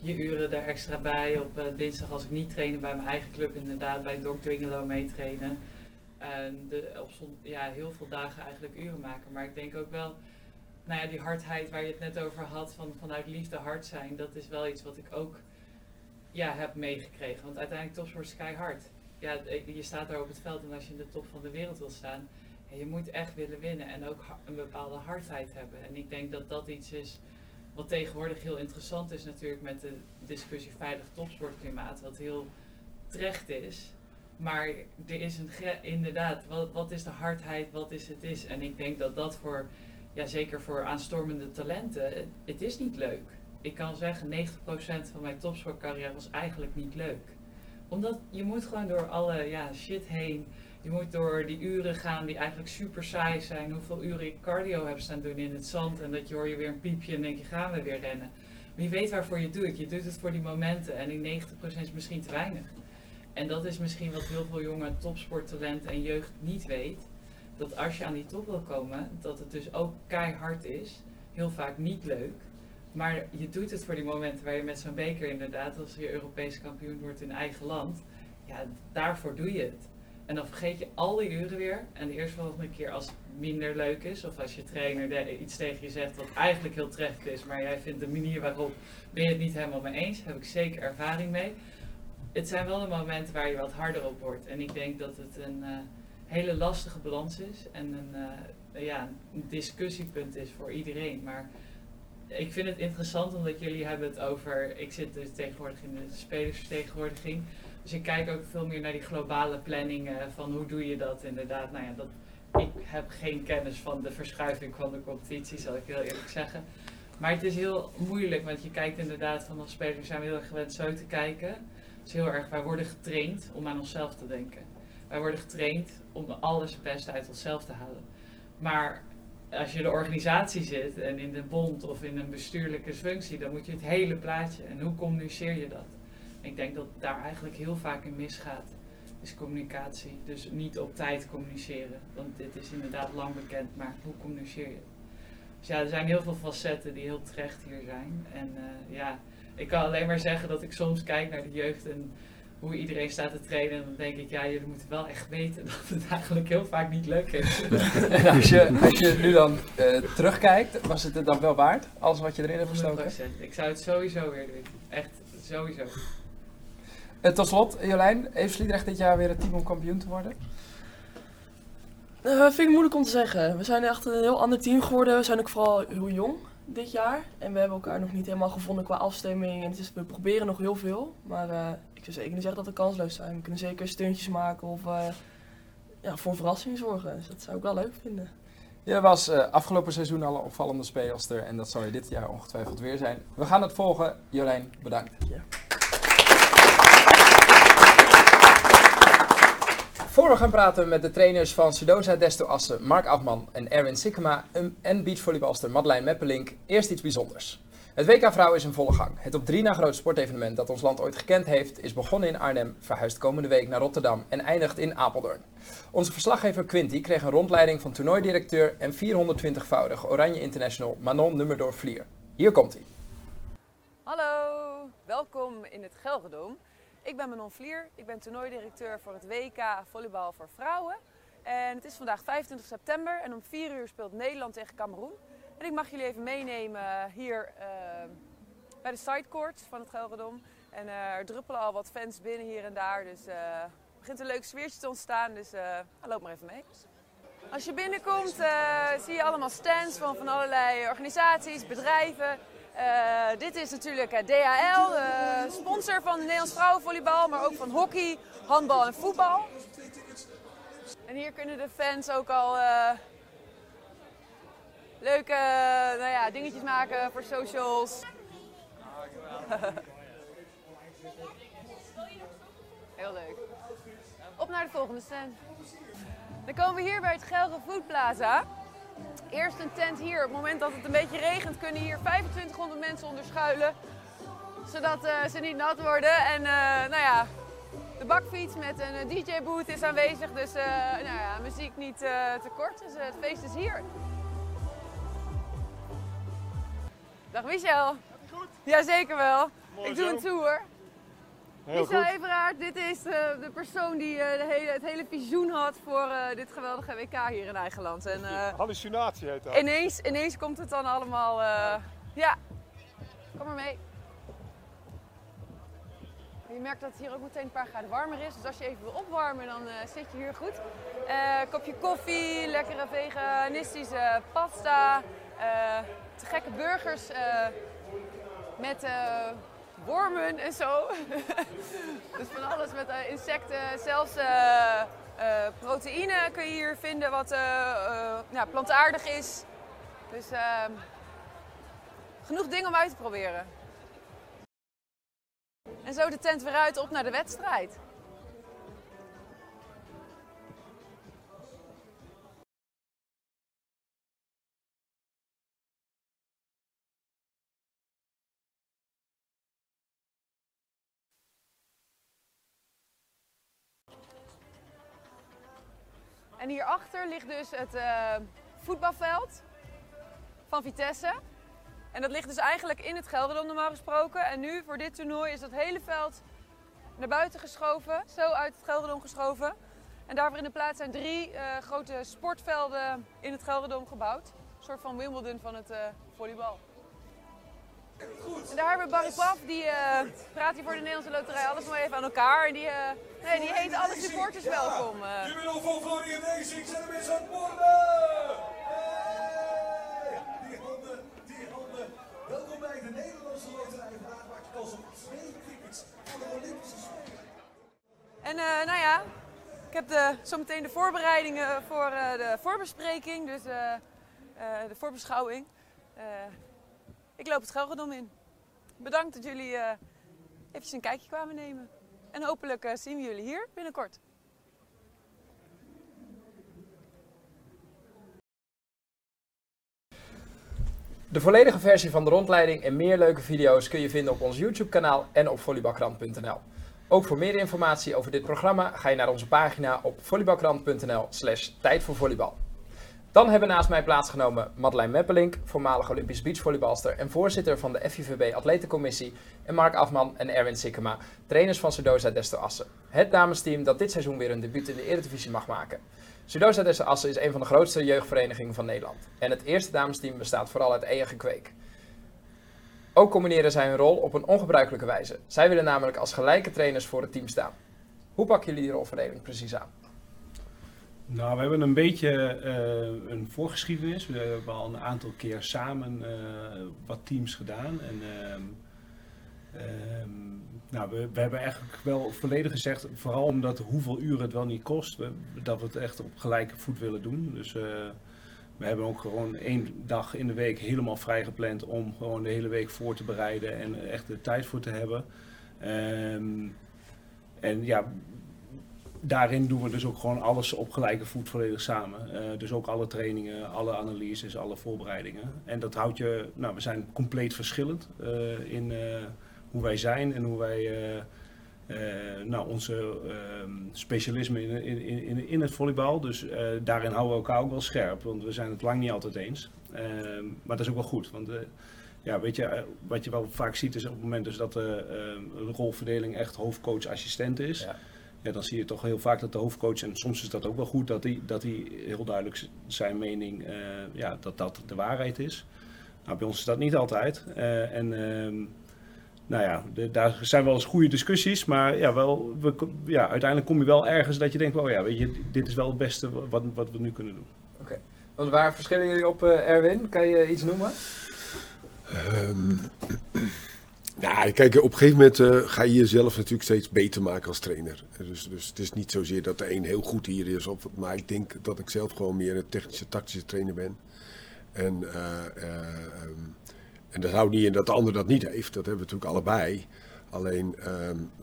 Je uren daar extra bij, op dinsdag als ik niet trainde bij mijn eigen club, inderdaad bij Dok Dwingelo meetrainen. Heel veel dagen eigenlijk uren maken, maar ik denk ook wel, nou ja, die hardheid waar je het net over had, vanuit liefde hard zijn, dat is wel iets wat ik ook heb meegekregen. Want uiteindelijk topsport is keihard. Ja, je staat daar op het veld en als je in de top van de wereld wil staan, je moet echt willen winnen en ook een bepaalde hardheid hebben. En ik denk dat dat iets is wat tegenwoordig heel interessant is natuurlijk met de discussie veilig topsportklimaat, wat heel terecht is. Maar er is inderdaad, wat is de hardheid, wat is het is? En ik denk dat voor, zeker voor aanstormende talenten, het is niet leuk. Ik kan zeggen, 90% van mijn topsportcarrière was eigenlijk niet leuk. Omdat je moet gewoon door alle shit heen, je moet door die uren gaan die eigenlijk super saai zijn. Hoeveel uren ik cardio heb staan doen in het zand en dat je hoor je weer een piepje en denk je gaan we weer rennen. Wie weet waarvoor je het doet. Je doet het voor die momenten en die 90% is misschien te weinig. En dat is misschien wat heel veel jonge topsporttalenten en jeugd niet weet. Dat als je aan die top wil komen, dat het dus ook keihard is. Heel vaak niet leuk. Maar je doet het voor die momenten waar je met zo'n beker inderdaad, als je Europees kampioen wordt in eigen land. Ja, daarvoor doe je het. En dan vergeet je al die uren weer. En de eerstvolgende keer als het minder leuk is. Of als je trainer iets tegen je zegt wat eigenlijk heel terecht is. Maar jij vindt de manier waarop ben je het niet helemaal mee eens. Daar heb ik zeker ervaring mee. Het zijn wel de momenten waar je wat harder op wordt. En ik denk dat het een hele lastige balans is. En een discussiepunt is voor iedereen. Maar ik vind het interessant omdat jullie hebben het over. Ik zit dus tegenwoordig in de spelersvertegenwoordiging. Dus ik kijk ook veel meer naar die globale planning van hoe doe je dat inderdaad. Nou ja, ik heb geen kennis van de verschuiving van de competitie, zal ik heel eerlijk zeggen. Maar het is heel moeilijk, want je kijkt inderdaad van als spelers zijn we heel erg gewend zo te kijken. Het is heel erg, wij worden getraind om aan onszelf te denken. Wij worden getraind om alles het beste uit onszelf te halen. Maar als je in de organisatie zit en in de bond of in een bestuurlijke functie, dan moet je het hele plaatje. En hoe communiceer je dat? Ik denk dat daar eigenlijk heel vaak in misgaat, is communicatie. Dus niet op tijd communiceren, want dit is inderdaad lang bekend, maar hoe communiceer je? Dus ja, er zijn heel veel facetten die heel terecht hier zijn. En ik kan alleen maar zeggen dat ik soms kijk naar de jeugd en hoe iedereen staat te trainen. En dan denk ik, jullie moeten wel echt weten dat het eigenlijk heel vaak niet leuk is. En als je nu dan terugkijkt, was het dan wel waard, alles wat je erin hebt gestoken? 100%. Ik zou het sowieso weer doen. Echt, sowieso. Tot slot, Jolijn, heeft Sliedrecht dit jaar weer het team om kampioen te worden? Dat vind ik moeilijk om te zeggen. We zijn echt een heel ander team geworden. We zijn ook vooral heel jong dit jaar. En we hebben elkaar nog niet helemaal gevonden qua afstemming. En we proberen nog heel veel. Maar ik zou zeker niet zeggen dat we kansloos zijn. We kunnen zeker steuntjes maken of voor verrassingen zorgen. Dus dat zou ik wel leuk vinden. Je was afgelopen seizoen al een opvallende speelster. En dat zal je dit jaar ongetwijfeld weer zijn. We gaan het volgen. Jolijn, bedankt. Ja. Voor we gaan praten met de trainers van Sudosa-Desto Assen, Mark Afman en Erwin Sikkema en beachvolleybalster Madelein Meppelink, eerst iets bijzonders. Het WK Vrouwen is in volle gang. Het op 3 na groot sportevenement dat ons land ooit gekend heeft, is begonnen in Arnhem, verhuist komende week naar Rotterdam en eindigt in Apeldoorn. Onze verslaggever Quinty kreeg een rondleiding van toernooidirecteur en 420-voudig Oranje International Manon Nummerdor-Flier. Hier komt hij. Hallo, welkom in het GelreDome. Ik ben Manon Flier, ik ben toernooidirecteur voor het WK Volleybal voor Vrouwen. En het is vandaag 25 september en om 4 uur speelt Nederland tegen Kameroen. En ik mag jullie even meenemen hier bij de sidecourts van het GelreDome. En er druppelen al wat fans binnen hier en daar, dus er begint een leuk sfeertje te ontstaan, dus loop maar even mee. Als je binnenkomt zie je allemaal stands van allerlei organisaties, bedrijven. Dit is natuurlijk DHL, sponsor van de Nederlands vrouwenvolleybal, maar ook van hockey, handbal en voetbal. En hier kunnen de fans ook al leuke dingetjes maken voor socials. Heel leuk. Op naar de volgende stand. Dan komen we hier bij het Gelre Food Plaza. Eerst een tent hier. Op het moment dat het een beetje regent kunnen hier 2500 mensen onder schuilen, zodat ze niet nat worden. En de bakfiets met een DJ-booth is aanwezig, dus muziek niet tekort. Dus het feest is hier. Dag Michel. Gaat het goed? Jazeker wel. Mooi, ik doe een tour. Heel Michel goed. Everaard, dit is de persoon die het hele visioen had voor dit geweldige WK hier in eigen land. En, hallucinatie heet dat. Ineens komt het dan allemaal. Ja, kom maar mee. Je merkt dat het hier ook meteen een paar graden warmer is. Dus als je even wil opwarmen, dan zit je hier goed. Kopje koffie, lekkere veganistische pasta, te gekke burgers met wormen en zo. Dus van alles met insecten, zelfs proteïne kun je hier vinden wat plantaardig is. Dus genoeg dingen om uit te proberen. En zo de tent weer uit, op naar de wedstrijd. En hierachter ligt dus het voetbalveld van Vitesse. En dat ligt dus eigenlijk in het GelreDome normaal gesproken. En nu voor dit toernooi is dat hele veld naar buiten geschoven. Zo uit het GelreDome geschoven. En daarvoor in de plaats zijn 3 grote sportvelden in het GelreDome gebouwd. Een soort van Wimbledon van het volleybal. En daar hebben we Barry Paf, die praat hier voor de Nederlandse Loterij alles maar even aan elkaar. En die heet alle supporters welkom. Je wil voor Florian Racing, zet hem eens aan het borden! Hey! Die handen. Welkom bij de Nederlandse Loterij. Vandaag maak je kans op 2 tickets voor de Olympische Spelen. En ik heb zometeen de voorbereidingen voor de voorbespreking, dus de voorbeschouwing. Ik loop het GelreDome in. Bedankt dat jullie even een kijkje kwamen nemen. En hopelijk zien we jullie hier binnenkort. De volledige versie van de rondleiding en meer leuke video's kun je vinden op ons YouTube-kanaal en op Volleybalkrant.nl. Ook voor meer informatie over dit programma ga je naar onze pagina op volleybalkrant.nl/tijdvoorvolleybal. Dan hebben naast mij plaatsgenomen Madelein Meppelink, voormalig Olympisch beachvolleybalster en voorzitter van de FIVB Atletencommissie, en Mark Afman en Erwin Sikkema, trainers van Sudosa-Desto Assen. Het damesteam dat dit seizoen weer een debuut in de Eredivisie mag maken. Sudosa-Desto Assen is een van de grootste jeugdverenigingen van Nederland en het eerste damesteam bestaat vooral uit eigen kweek. Ook combineren zij hun rol op een ongebruikelijke wijze. Zij willen namelijk als gelijke trainers voor het team staan. Hoe pakken jullie die rolverdeling precies aan? Nou, we hebben een beetje een voorgeschiedenis. We hebben al een aantal keer samen wat teams gedaan. En, we hebben eigenlijk wel volledig gezegd, vooral omdat hoeveel uren het wel niet kost, dat we het echt op gelijke voet willen doen. Dus we hebben ook gewoon 1 dag in de week helemaal vrij gepland om gewoon de hele week voor te bereiden en echt de tijd voor te hebben. En ja... daarin doen we dus ook gewoon alles op gelijke voet volledig samen. Dus ook alle trainingen, alle analyses, alle voorbereidingen. En dat houdt je, nou, we zijn compleet verschillend in hoe wij zijn en hoe wij nou, onze specialisme in het volleybal. Dus daarin houden we elkaar ook wel scherp, want we zijn het lang niet altijd eens. Maar dat is ook wel goed, want ja, weet je, wat je wel vaak ziet is op het moment dus dat de rolverdeling echt hoofdcoach-assistent is. Ja. Ja, dan zie je toch heel vaak dat de hoofdcoach, en soms is dat ook wel goed, dat die heel duidelijk zijn mening, ja, dat de waarheid is. Nou, bij ons is dat niet altijd. Nou ja, daar zijn wel eens goede discussies, maar ja, uiteindelijk kom je wel ergens dat je denkt, oh ja, weet je, dit is wel het beste wat we nu kunnen doen. Oké. Want waar verschillen jullie op, Erwin? Kan je iets noemen? Ja, kijk, op een gegeven moment ga je jezelf natuurlijk steeds beter maken als trainer. Dus het is niet zozeer dat de een heel goed hier is, maar ik denk dat ik zelf gewoon meer een technische, tactische trainer ben. En dat houdt niet in dat de ander dat niet heeft, dat hebben we natuurlijk allebei. Alleen,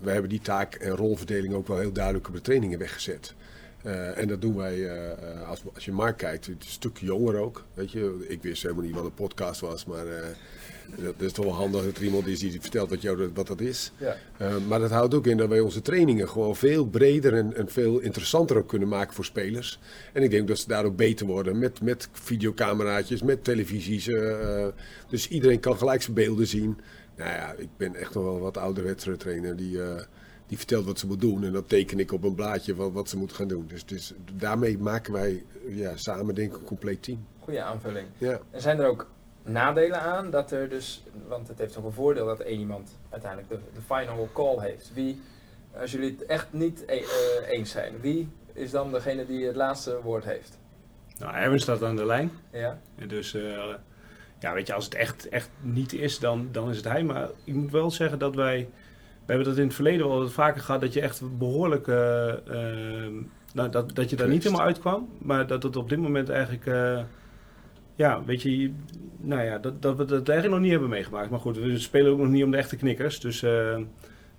we hebben die taak en rolverdeling ook wel heel duidelijk op de trainingen weggezet. En dat doen wij, als je Mark kijkt, een stuk jonger ook. Weet je, ik wist helemaal niet wat een podcast was, maar dat is toch wel handig dat er iemand is die vertelt wat dat is. Ja. Maar dat houdt ook in dat wij onze trainingen gewoon veel breder en veel interessanter ook kunnen maken voor spelers. En ik denk dat ze daardoor beter worden met videocameraatjes, met televisies. Dus iedereen kan gelijk zijn beelden zien. Nou ja, ik ben echt nog wel wat ouderwetse trainer die vertelt wat ze moet doen en dat teken ik op een blaadje wat ze moet gaan doen. Dus daarmee maken wij samen denk ik een compleet team. Goeie aanvulling. Ja. En zijn er ook nadelen aan dat er dus, want het heeft ook een voordeel dat één iemand uiteindelijk de final call heeft. Wie, als jullie het echt niet eens zijn, wie is dan degene die het laatste woord heeft? Nou, Erwin staat aan de lijn. Ja. Dus ja, weet je, als het echt niet is, dan is het hij. Maar ik moet wel zeggen dat we hebben dat in het verleden wel vaker gehad, dat je echt behoorlijk, dat je daar niet helemaal uitkwam, maar dat het op dit moment eigenlijk, ja, weet je, nou ja, dat we dat eigenlijk nog niet hebben meegemaakt. Maar goed, we spelen ook nog niet om de echte knikkers, dus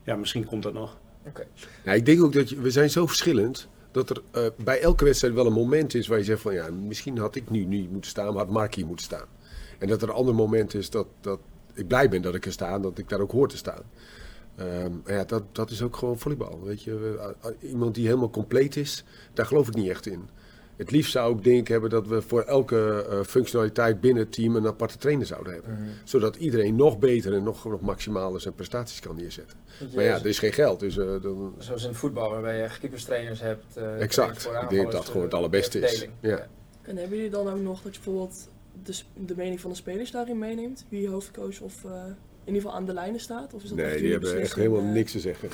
ja, misschien komt dat nog. Okay. Nou, ik denk ook dat we zijn zo verschillend, dat er bij elke wedstrijd wel een moment is waar je zegt van, ja, misschien had ik nu niet moeten staan, maar had Mark hier moeten staan. En dat er een ander moment is dat ik blij ben dat ik er sta en dat ik daar ook hoor te staan. Ja, dat is ook gewoon volleybal, weet je. Iemand die helemaal compleet is, daar geloof ik niet echt in. Het liefst zou ik denk hebben dat we voor elke functionaliteit binnen het team een aparte trainer zouden hebben. Mm-hmm. Zodat iedereen nog beter en nog maximaal zijn prestaties kan neerzetten. Maar ja, er is geen geld. Dus, dan... Zoals in het voetbal waarbij je keeperstrainers hebt. Exact, ik denk dat gewoon het allerbeste is. Ja. En hebben jullie dan ook nog dat je bijvoorbeeld de mening van de spelers daarin meeneemt? Wie hoofdcoach of... in ieder geval aan de lijnen staat? Of is dat nee, die hebben echt helemaal niks te zeggen.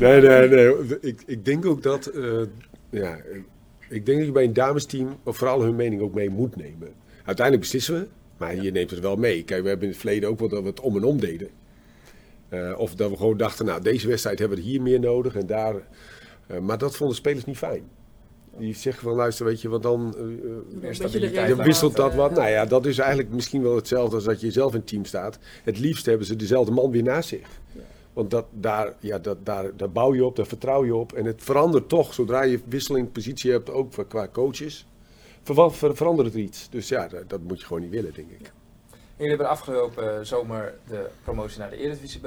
Nee. Ik denk ook dat... ja, ik denk dat je bij een damesteam vooral hun mening ook mee moet nemen. Uiteindelijk beslissen we, maar je neemt het wel mee. Kijk, we hebben in het verleden ook wel dat we het om en om deden. Of dat we gewoon dachten, nou, deze wedstrijd hebben we hier meer nodig en daar... maar dat vonden spelers niet fijn. Die zeggen van luister, weet je, want dan wisselt dat wat. Nou ja, dat is eigenlijk misschien wel hetzelfde als dat je zelf in het team staat. Het liefst hebben ze dezelfde man weer naast zich. Ja. Want daar bouw je op, daar vertrouw je op. En het verandert toch, zodra je wisseling positie hebt, ook qua coaches, verandert er iets. Dus ja, dat moet je gewoon niet willen, denk ik. Ja. Jullie hebben de afgelopen zomer de promotie naar de Eredivisie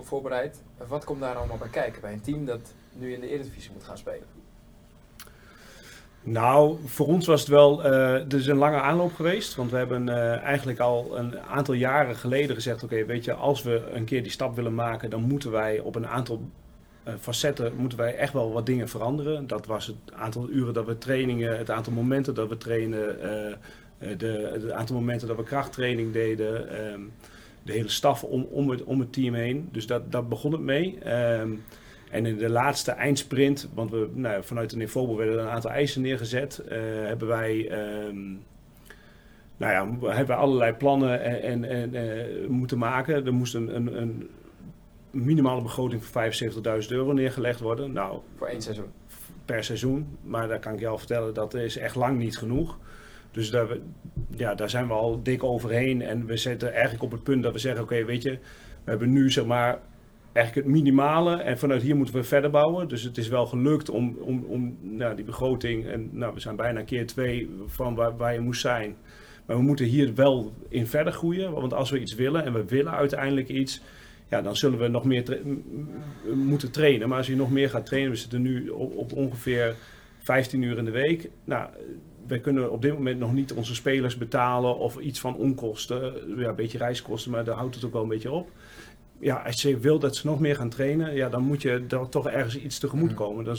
voorbereid. Wat komt daar allemaal bij kijken bij een team dat nu in de Eredivisie moet gaan spelen? Nou, voor ons was het wel dus een lange aanloop geweest, want we hebben eigenlijk al een aantal jaren geleden gezegd, oké, weet je, als we een keer die stap willen maken, dan moeten wij op een aantal facetten moeten wij echt wel wat dingen veranderen. Dat was het aantal uren dat we trainingen, het aantal momenten dat we trainen, het aantal momenten dat we krachttraining deden, de hele staf om het team heen. Dus dat begon het mee. En in de laatste eindsprint, want we, nou, vanuit de NIVOBO werden een aantal eisen neergezet, hebben wij allerlei plannen en moeten maken. Er moest een minimale begroting van €75.000 neergelegd worden. Nou, voor één seizoen? Per seizoen, maar daar kan ik je al vertellen, dat is echt lang niet genoeg. Dus daar zijn we al dik overheen en we zitten eigenlijk op het punt dat we zeggen, oké, weet je... We hebben nu zeg maar eigenlijk het minimale en vanuit hier moeten we verder bouwen. Dus het is wel gelukt om die begroting, en nou, we zijn bijna keer 2 van waar je moest zijn. Maar we moeten hier wel in verder groeien, want als we iets willen en we willen uiteindelijk iets, ja, dan zullen we nog meer moeten trainen. Maar als je nog meer gaat trainen, we zitten nu op ongeveer 15 uur in de week. Nou, wij kunnen op dit moment nog niet onze spelers betalen of iets van onkosten. Ja, een beetje reiskosten, maar daar houdt het ook wel een beetje op. Ja, als je wil dat ze nog meer gaan trainen, ja, dan moet je daar toch ergens iets tegemoet komen. Dan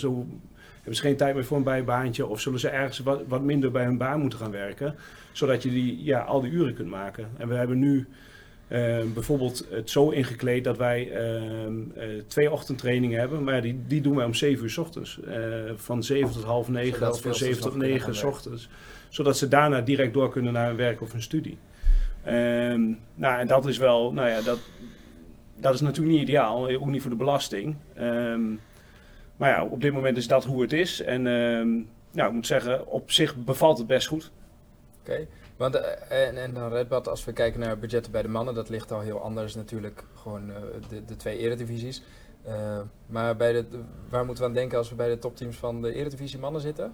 hebben ze geen tijd meer voor een bijbaantje of zullen ze ergens wat minder bij hun baan moeten gaan werken. Zodat je al die uren kunt maken. En we hebben nu bijvoorbeeld het zo ingekleed dat wij 2 ochtendtrainingen hebben, maar die doen wij om 7 uur 's ochtends. Van 7 tot half 9 of van 7 tot 9 's ochtends. Zodat ze daarna direct door kunnen naar hun werk of hun studie. En dat is wel, dat is natuurlijk niet ideaal, ook niet voor de belasting. Maar ja, op dit moment is dat hoe het is. En ik moet zeggen, op zich bevalt het best goed. Oké. Want en dan Redbad, als we kijken naar budgetten bij de mannen, dat ligt al heel anders natuurlijk, gewoon de 2 eredivisies. Maar waar moeten we aan denken als we bij de topteams van de eredivisie mannen zitten?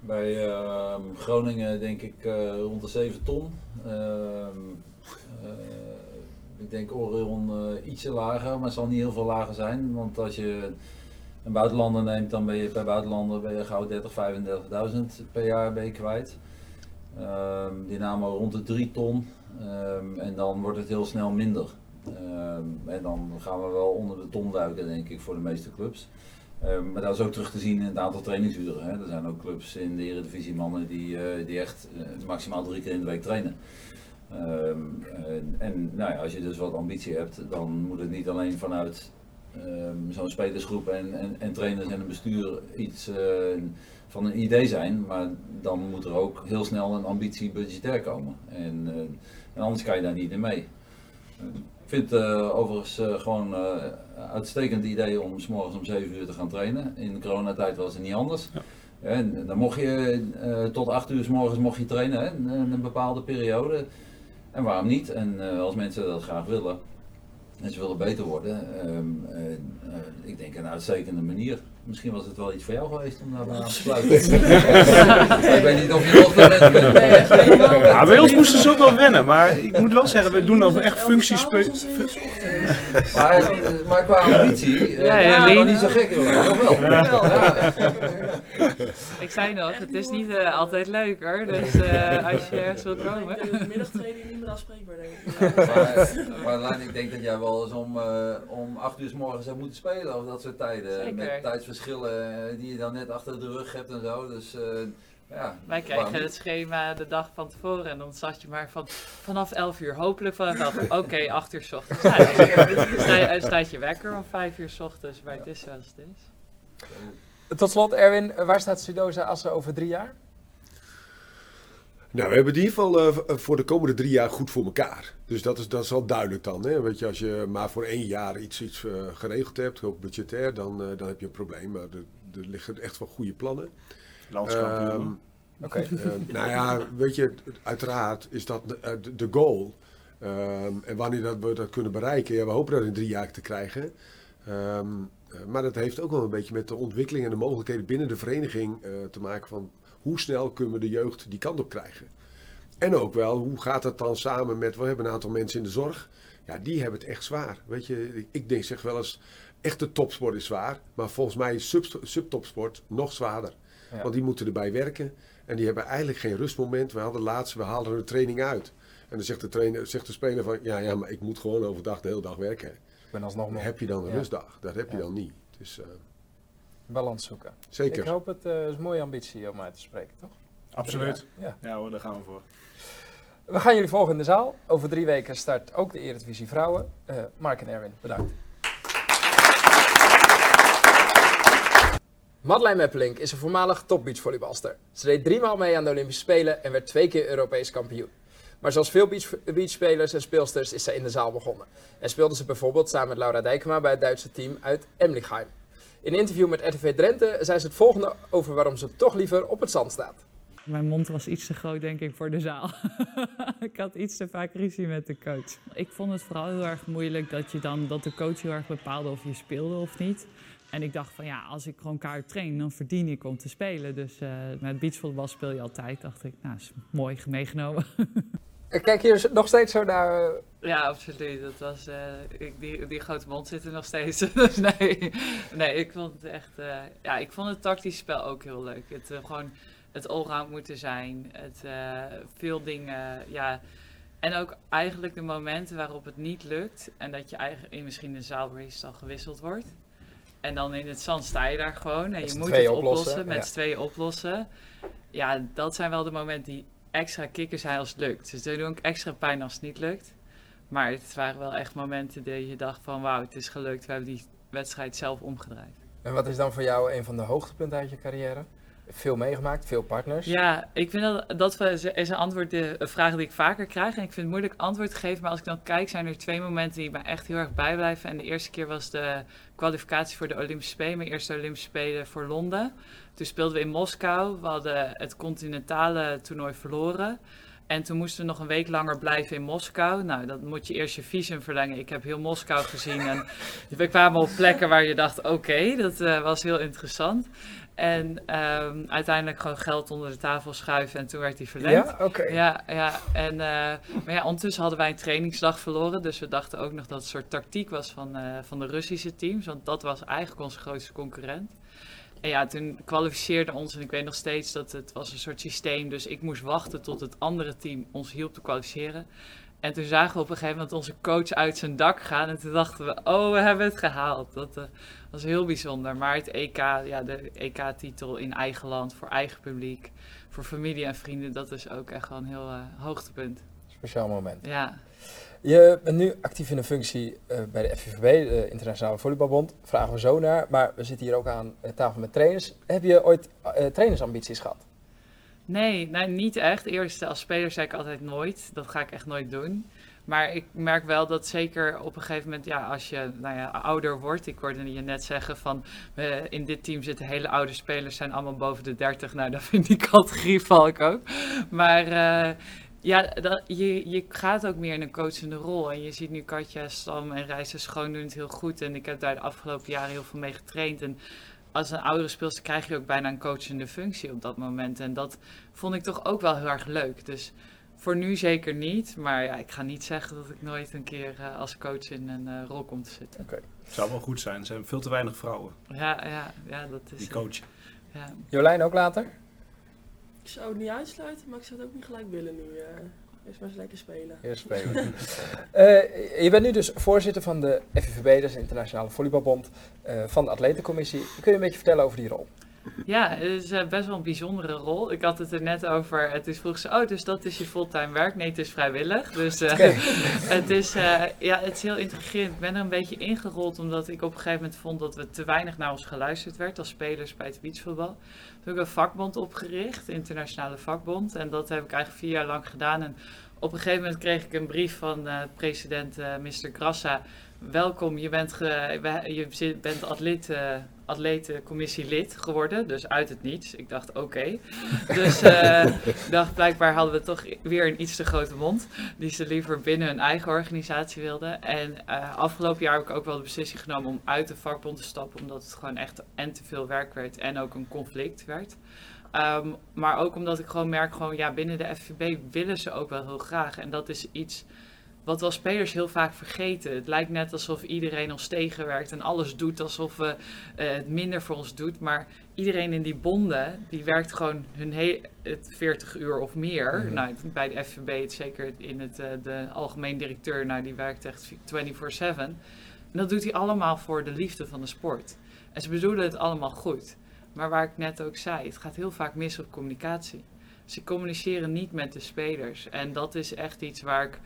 Bij Groningen denk ik rond de 7 ton. Ik denk Orion ietsje lager, maar het zal niet heel veel lager zijn, want als je een buitenlander neemt, dan ben je bij buitenlander gauw 35.000 per jaar ben je kwijt. Dynamo rond de 3 ton, en dan wordt het heel snel minder. En dan gaan we wel onder de ton duiken, denk ik, voor de meeste clubs. Maar dat is ook terug te zien in het aantal trainingsuren. Hè. Er zijn ook clubs in de Eredivisie mannen die echt maximaal 3 keer in de week trainen. Als je dus wat ambitie hebt, dan moet het niet alleen vanuit zo'n spelersgroep en trainers en een bestuur iets van een idee zijn, maar dan moet er ook heel snel een ambitie budgetair komen en anders kan je daar niet in mee. Ik vind het overigens gewoon uitstekend idee om 's morgens om 7 uur te gaan trainen. In de coronatijd was het niet anders. Ja. En dan mocht je tot 8 uur 's morgens mocht je trainen, hè, een bepaalde periode. En waarom niet? En als mensen dat graag willen en ze willen beter worden, ik denk een uitstekende manier. Misschien was het wel iets voor jou geweest om daarbij aan te sluiten. Ik weet niet of je nog wel net bent. Ja, bij ons moesten ze ook wel wennen, maar ik moet wel zeggen, we doen over echt functies. Maar qua ambitie, dat is niet zo gek, toch wel? Ja. Ik zei nog, het is niet altijd leuk hoor, dus als je ergens wilt komen. De middagtraining niet meer afspreekbaar, denk ik. Maar ik denk dat jij wel eens om 8 uur 's morgens zou moeten spelen, of dat soort tijden. Met tijdsverschillen die je dan net achter de rug hebt en zo. Dus, wij kregen het schema de dag van tevoren en dan zat je maar vanaf 11 uur hopelijk vanaf. Oké, 8 uur 's ochtends. Staat je wekker om 5 uur 's ochtends, maar het is zoals het is. Tot slot, Erwin, waar staat Sudosa-Assen over 3 jaar? Nou, we hebben het in ieder geval voor de komende 3 jaar goed voor elkaar. Dus dat is al duidelijk dan. Hè? Weet je, als je maar voor 1 jaar iets geregeld hebt, ook budgetair, dan heb je een probleem. Maar er liggen echt wel goede plannen. Landskampioen. Oké. Weet je, uiteraard is dat de goal. En wanneer we dat kunnen bereiken, we hopen dat in 3 jaar te krijgen. Maar dat heeft ook wel een beetje met de ontwikkeling en de mogelijkheden binnen de vereniging te maken van hoe snel kunnen we de jeugd die kant op krijgen. En ook wel, hoe gaat dat dan samen met, we hebben een aantal mensen in de zorg. Ja, die hebben het echt zwaar. Weet je, ik denk zeg wel eens, echte topsport is zwaar. Maar volgens mij is subtopsport nog zwaarder. Ja. Want die moeten erbij werken. En die hebben eigenlijk geen rustmoment. We haalden een training uit. En dan zegt de speler van, ja, maar ik moet gewoon overdag de hele dag werken. Dan heb je dan een rustdag. Dat heb je dan niet. Dus, balans zoeken. Zeker. Ik hoop het is een mooie ambitie om uit te spreken, toch? Absoluut. Ja hoor, daar gaan we voor. We gaan jullie volgen in de zaal. Over 3 weken start ook de Eredivisie Vrouwen. Mark en Erwin, bedankt. Madelein Meppelink is een voormalig topbeachvolleybalster. Ze deed 3 maal mee aan de Olympische Spelen en werd 2 keer Europees kampioen. Maar zoals veel beachspelers en speelsters is zij in de zaal begonnen. En speelde ze bijvoorbeeld samen met Laura Dijkema bij het Duitse team uit Emlichheim. In een interview met RTV Drenthe zei ze het volgende over waarom ze toch liever op het zand staat. Mijn mond was iets te groot, denk ik, voor de zaal. Ik had iets te vaak ruzie met de coach. Ik vond het vooral heel erg moeilijk dat de coach heel erg bepaalde of je speelde of niet. En ik dacht van ja, als ik gewoon kaart train, dan verdien ik om te spelen. Dus met beachvolleybal speel je altijd, dacht ik. Nou, is mooi meegenomen. Kijk hier nog steeds zo naar... Ja, absoluut. Dat was, die grote mond zit er nog steeds. Dus nee, ik vond het echt... ik vond het tactisch spel ook heel leuk. Het gewoon het allround moeten zijn. Het veel dingen, ja... En ook eigenlijk de momenten waarop het niet lukt. En dat je eigenlijk misschien de zaalrace dan gewisseld wordt. En dan in het zand sta je daar gewoon. En je moet het oplossen, met z'n tweeën oplossen. Ja, dat zijn wel de momenten die... extra kikken zijn als het lukt. Dus dat doen ook extra pijn als het niet lukt. Maar het waren wel echt momenten die je dacht van wauw, het is gelukt. We hebben die wedstrijd zelf omgedraaid. En wat is dan voor jou een van de hoogtepunten uit je carrière? Veel meegemaakt, veel partners. Ja, ik vind dat is een vraag die ik vaker krijg. En ik vind het moeilijk antwoord te geven. Maar als ik dan kijk, zijn er twee momenten die me echt heel erg bijblijven. En de eerste keer was de kwalificatie voor de Olympische Spelen. Mijn eerste Olympische Spelen voor Londen. Toen speelden we in Moskou. We hadden het continentale toernooi verloren. En toen moesten we nog een week langer blijven in Moskou. Nou, dan moet je eerst je visum verlengen. Ik heb heel Moskou gezien. En we kwamen op plekken waar je dacht, oké, dat was heel interessant. En uiteindelijk gewoon geld onder de tafel schuiven en toen werd die verlengd. Ja, oké. Ja. En, maar ja, ondertussen hadden wij een trainingsdag verloren. Dus we dachten ook nog dat het een soort tactiek was van de Russische teams. Want dat was eigenlijk onze grootste concurrent. En ja, toen kwalificeerden ons en ik weet nog steeds dat het was een soort systeem. Dus ik moest wachten tot het andere team ons hielp te kwalificeren. En toen zagen we op een gegeven moment onze coach uit zijn dak gaan. En toen dachten we, oh, we hebben het gehaald. Dat was heel bijzonder. Maar het EK, ja, de EK-titel in eigen land, voor eigen publiek, voor familie en vrienden. Dat is ook echt wel een heel hoogtepunt. Speciaal moment. Ja. Je bent nu actief in een functie bij de FIVB, de Internationale Volleybalbond. Vragen we zo naar. Maar we zitten hier ook aan tafel met trainers. Heb je ooit trainersambities gehad? Nee, niet echt. Eerst als speler zei ik altijd nooit. Dat ga ik echt nooit doen. Maar ik merk wel dat zeker op een gegeven moment, ja, als je ouder wordt. Ik hoorde je net zeggen van, in dit team zitten hele oude spelers, zijn allemaal boven de 30. Nou, dat vind ik die categorie val ik ook. Maar je gaat ook meer in een coachende rol. En je ziet nu Katja, Stam en Reijsers Schoon doen het heel goed. En ik heb daar de afgelopen jaren heel veel mee getraind. En als een oudere speelster krijg je ook bijna een coachende functie op dat moment. En dat vond ik toch ook wel heel erg leuk. Dus voor nu zeker niet. Maar ja, ik ga niet zeggen dat ik nooit een keer als coach in een rol kom te zitten. Oké. Zou wel goed zijn. Er zijn veel te weinig vrouwen. Ja, dat is... Die coach. Ja. Jolijn ook later? Ik zou het niet uitsluiten, maar ik zou het ook niet gelijk willen nu. Eerst maar eens lekker spelen. Je bent nu dus voorzitter van de FIVB, dat is de Internationale Volleybalbond, van de atletencommissie. Kun je een beetje vertellen over die rol? Ja, het is best wel een bijzondere rol. Ik had het er net over. Het is vroeg ze, dus dat is je fulltime werk. Nee, het is vrijwillig. Dus het is heel intrigerend. Ik ben er een beetje ingerold omdat ik op een gegeven moment vond dat we te weinig naar ons geluisterd werd als spelers bij het beachvoetbal. Toen heb ik een vakbond opgericht, Internationale Vakbond. En dat heb ik eigenlijk 4 jaar lang gedaan. En op een gegeven moment kreeg ik een brief van president Mr. Grassa. Welkom, je bent atletencommissielid geworden, dus uit het niets. Ik dacht, oké. Dus blijkbaar hadden we toch weer een iets te grote mond. Die ze liever binnen hun eigen organisatie wilden. En afgelopen jaar heb ik ook wel de beslissing genomen om uit de vakbond te stappen. Omdat het gewoon echt en te veel werk werd en ook een conflict werd. Maar ook omdat ik gewoon merk, binnen de FVB willen ze ook wel heel graag. En dat is iets... wat we als spelers heel vaak vergeten. Het lijkt net alsof iedereen ons tegenwerkt en alles doet alsof we het minder voor ons doet. Maar iedereen in die bonden, die werkt gewoon het 40 uur of meer. Mm-hmm. Nou, bij de FVB, zeker in de algemeen directeur, die werkt echt 24/7. En dat doet hij allemaal voor de liefde van de sport. En ze bedoelen het allemaal goed. Maar waar ik net ook zei, het gaat heel vaak mis op communicatie. Ze communiceren niet met de spelers. En dat is echt iets waar ik...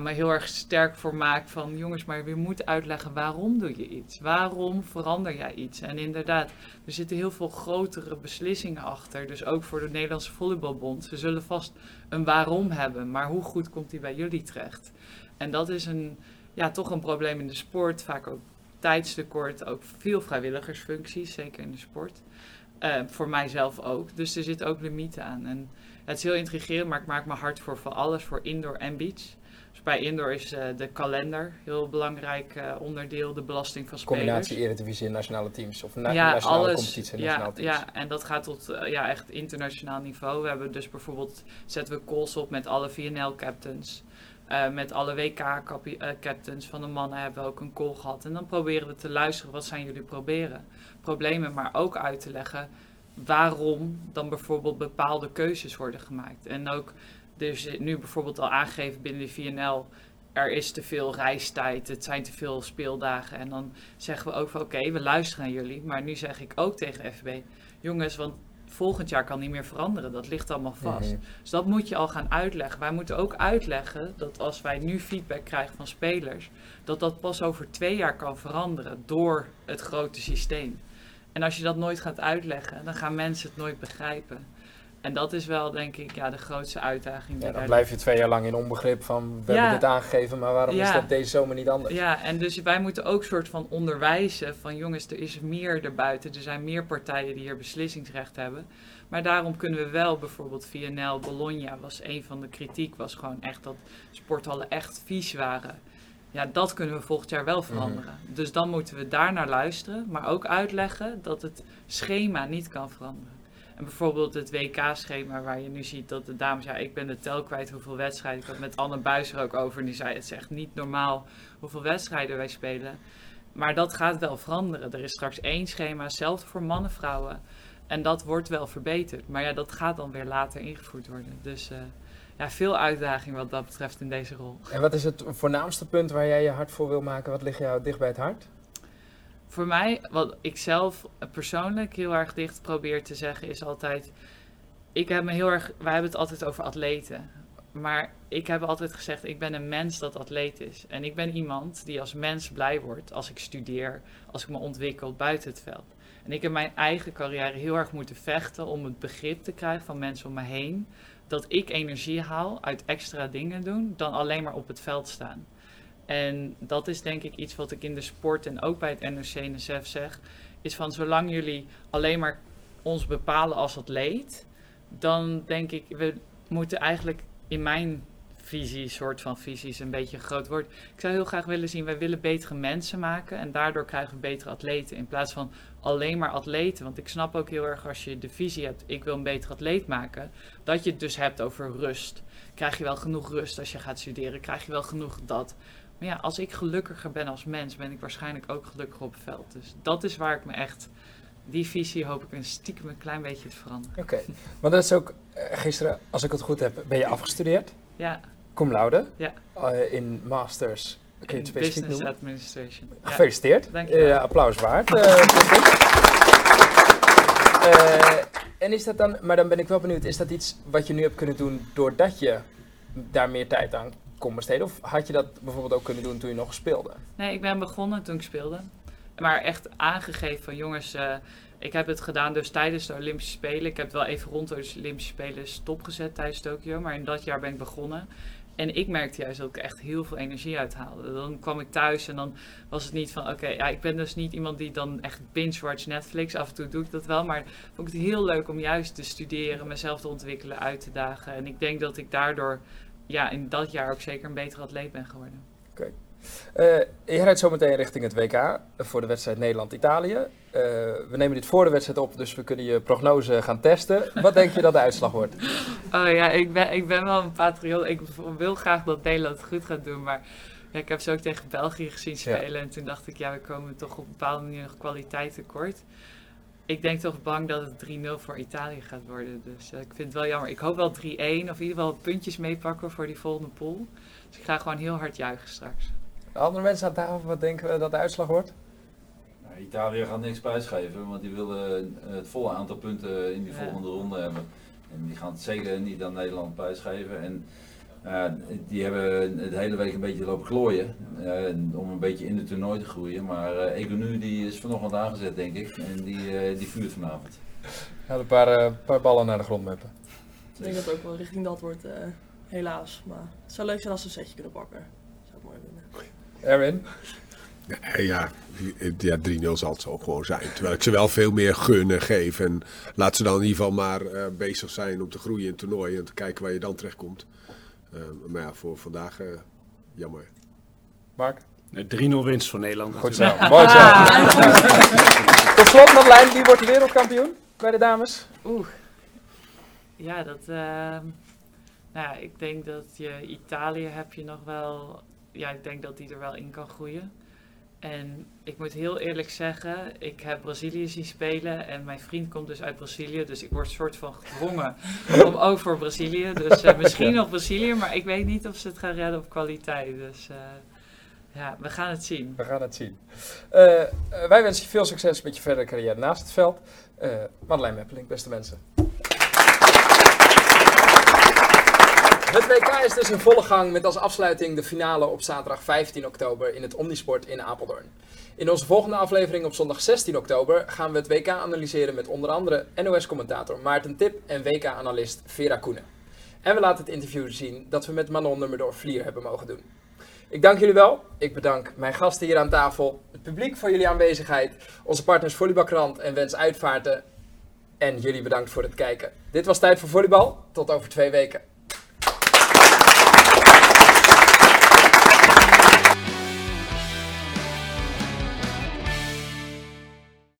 me heel erg sterk voor maakt van jongens, maar je moet uitleggen waarom doe je iets? Waarom verander jij iets? En inderdaad, er zitten heel veel grotere beslissingen achter. Dus ook voor de Nederlandse Volleybalbond. Ze zullen vast een waarom hebben, maar hoe goed komt die bij jullie terecht? En dat is toch een probleem in de sport. Vaak ook tijdstekort, ook veel vrijwilligersfuncties, zeker in de sport. Voor mijzelf ook. Dus er zitten ook limieten aan. En het is heel intrigerend, maar ik maak me hard voor alles, voor indoor en beach. Dus bij indoor is de kalender heel belangrijk onderdeel, de belasting van spelers. Combinatie Eredivisie en nationale teams of nationale alles, competitie en nationale teams. Ja, en dat gaat tot echt internationaal niveau. We hebben dus bijvoorbeeld, zetten we calls op met alle VNL-captains. Met alle WK-captains van de mannen hebben we ook een call gehad. En dan proberen we te luisteren, wat zijn jullie problemen, maar ook uit te leggen waarom dan bijvoorbeeld bepaalde keuzes worden gemaakt. En ook, er is nu bijvoorbeeld al aangegeven binnen de VNL, er is te veel reistijd, het zijn te veel speeldagen. En dan zeggen we ook van oké, we luisteren naar jullie, maar nu zeg ik ook tegen FB, jongens, want volgend jaar kan niet meer veranderen, dat ligt allemaal vast. Mm-hmm. Dus dat moet je al gaan uitleggen. Wij moeten ook uitleggen dat als wij nu feedback krijgen van spelers, dat pas over 2 jaar kan veranderen door het grote systeem. En als je dat nooit gaat uitleggen, dan gaan mensen het nooit begrijpen. En dat is wel, denk ik, de grootste uitdaging. Ja, dan blijf je 2 jaar lang in onbegrip van, we hebben dit aangegeven, maar waarom is dat deze zomer niet anders? Ja, en dus wij moeten ook soort van onderwijzen van, jongens, er is meer erbuiten. Er zijn meer partijen die hier beslissingsrecht hebben. Maar daarom kunnen we wel bijvoorbeeld VNL, Bologna was een van de kritiek, was gewoon echt dat sporthallen echt vies waren. Ja, dat kunnen we volgend jaar wel veranderen. Mm-hmm. Dus dan moeten we daarnaar luisteren, maar ook uitleggen dat het schema niet kan veranderen. En bijvoorbeeld het WK-schema waar je nu ziet dat de dames, ik ben de tel kwijt hoeveel wedstrijden. Ik had met Anne Buijs er ook over en die zei, het is echt niet normaal hoeveel wedstrijden wij spelen. Maar dat gaat wel veranderen. Er is straks 1 schema, hetzelfde voor mannen, vrouwen. En dat wordt wel verbeterd. Maar dat gaat dan weer later ingevoerd worden. Dus veel uitdaging wat dat betreft in deze rol. En wat is het voornaamste punt waar jij je hart voor wil maken? Wat ligt jou dicht bij het hart? Voor mij, wat ik zelf persoonlijk heel erg dicht probeer te zeggen, is altijd, wij hebben het altijd over atleten. Maar ik heb altijd gezegd, ik ben een mens dat atleet is. En ik ben iemand die als mens blij wordt als ik studeer, als ik me ontwikkel buiten het veld. En ik heb mijn eigen carrière heel erg moeten vechten om het begrip te krijgen van mensen om me heen. Dat ik energie haal uit extra dingen doen dan alleen maar op het veld staan. En dat is denk ik iets wat ik in de sport en ook bij het NOC-NSF zeg, is van zolang jullie alleen maar ons bepalen als atleet, dan denk ik, we moeten eigenlijk in mijn soort van visies, een beetje een groot woord. Ik zou heel graag willen zien, wij willen betere mensen maken en daardoor krijgen we betere atleten in plaats van alleen maar atleten. Want ik snap ook heel erg als je de visie hebt, ik wil een betere atleet maken, dat je het dus hebt over rust. Krijg je wel genoeg rust als je gaat studeren? Krijg je wel genoeg dat? Maar als ik gelukkiger ben als mens, ben ik waarschijnlijk ook gelukkiger op het veld. Dus dat is waar ik me echt, die visie hoop ik een stiekem een klein beetje te veranderen. Oké, maar dat is ook, gisteren, als ik het goed heb, ben je afgestudeerd? Ja. Cum laude, in Masters, kun je het specifiek noemen? Business Administration. Gefeliciteerd, applaus waard. En is dat dan, maar dan ben ik wel benieuwd, is dat iets wat je nu hebt kunnen doen doordat je daar meer tijd aan kon besteden? Of had je dat bijvoorbeeld ook kunnen doen toen je nog speelde? Nee, ik ben begonnen toen ik speelde. Maar echt aangegeven van jongens, ik heb het gedaan dus tijdens de Olympische Spelen. Ik heb het wel even rond de Olympische Spelen stopgezet tijdens Tokio, maar in dat jaar ben ik begonnen. En ik merkte juist dat ik echt heel veel energie uithaalde. Dan kwam ik thuis en dan was het niet van ik ben dus niet iemand die dan echt binge-watch Netflix. Af en toe doe ik dat wel, maar vond ik het heel leuk om juist te studeren, mezelf te ontwikkelen, uit te dagen. En ik denk dat ik daardoor in dat jaar ook zeker een betere atleet ben geworden. Okay. Je rijdt zometeen richting het WK voor de wedstrijd Nederland-Italië. We nemen dit voor de wedstrijd op, dus we kunnen je prognose gaan testen. Wat denk je dat de uitslag wordt? Oh ja, ik ben wel een patriot. Ik wil graag dat Nederland het goed gaat doen, maar ik heb ze ook tegen België gezien spelen. En toen dacht ik, we komen toch op een bepaalde manier nog kwaliteit tekort. Ik denk toch bang dat het 3-0 voor Italië gaat worden. Dus ik vind het wel jammer. Ik hoop wel 3-1 of in ieder geval puntjes meepakken voor die volgende pool. Dus ik ga gewoon heel hard juichen straks. Andere mensen aan tafel, wat denken we dat de uitslag wordt? Nou, Italië gaat niks prijsgeven, want die willen het volle aantal punten in die volgende ronde hebben. En die gaan het zeker niet aan Nederland prijsgeven. En die hebben de hele week een beetje lopen klooien om een beetje in het toernooi te groeien. Maar Egonu die is vanochtend aangezet, denk ik, en die vuurt vanavond. Hij had een paar ballen naar de grond meppen. Ik denk dat het ook wel richting dat wordt, helaas. Maar het zou leuk zijn als ze een setje kunnen pakken. Dat zou mooi winnen. Erwin? Ja, 3-0 zal het zo gewoon zijn. Terwijl ik ze wel veel meer gun en geef. En laat ze dan in ieder geval maar bezig zijn om te groeien in het toernooi. En te kijken waar je dan terechtkomt. Maar ja, voor vandaag jammer. Mark? 3-0 winst voor Nederland. Goed zo. Mooi zo. Tot slot, Madelein, wie wordt wereldkampioen bij de dames? Oeh. Ja, dat... Nou ja, ik denk dat je Italië heb je nog wel... Ja, ik denk dat die er wel in kan groeien. En ik moet heel eerlijk zeggen, ik heb Brazilië zien spelen en mijn vriend komt dus uit Brazilië. Dus ik word soort van gedwongen om over Brazilië. Dus misschien nog Brazilië, maar ik weet niet of ze het gaan redden op kwaliteit. Dus ja, we gaan het zien. We gaan het zien. Wij wensen je veel succes met je verdere carrière naast het veld. Madelein Meppelink, beste mensen. Het WK is dus in volle gang met als afsluiting de finale op zaterdag 15 oktober in het Omnisport in Apeldoorn. In onze volgende aflevering op zondag 16 oktober gaan we het WK analyseren met onder andere NOS-commentator Maarten Tip en WK-analist Vera Koenen. En we laten het interview zien dat we met Manon Nummerdor-Flier hebben mogen doen. Ik dank jullie wel. Ik bedank mijn gasten hier aan tafel, het publiek voor jullie aanwezigheid, onze partners Volleybalkrant en Wens Uitvaarten. En jullie bedankt voor het kijken. Dit was Tijd voor Volleybal. Tot over 2 weken.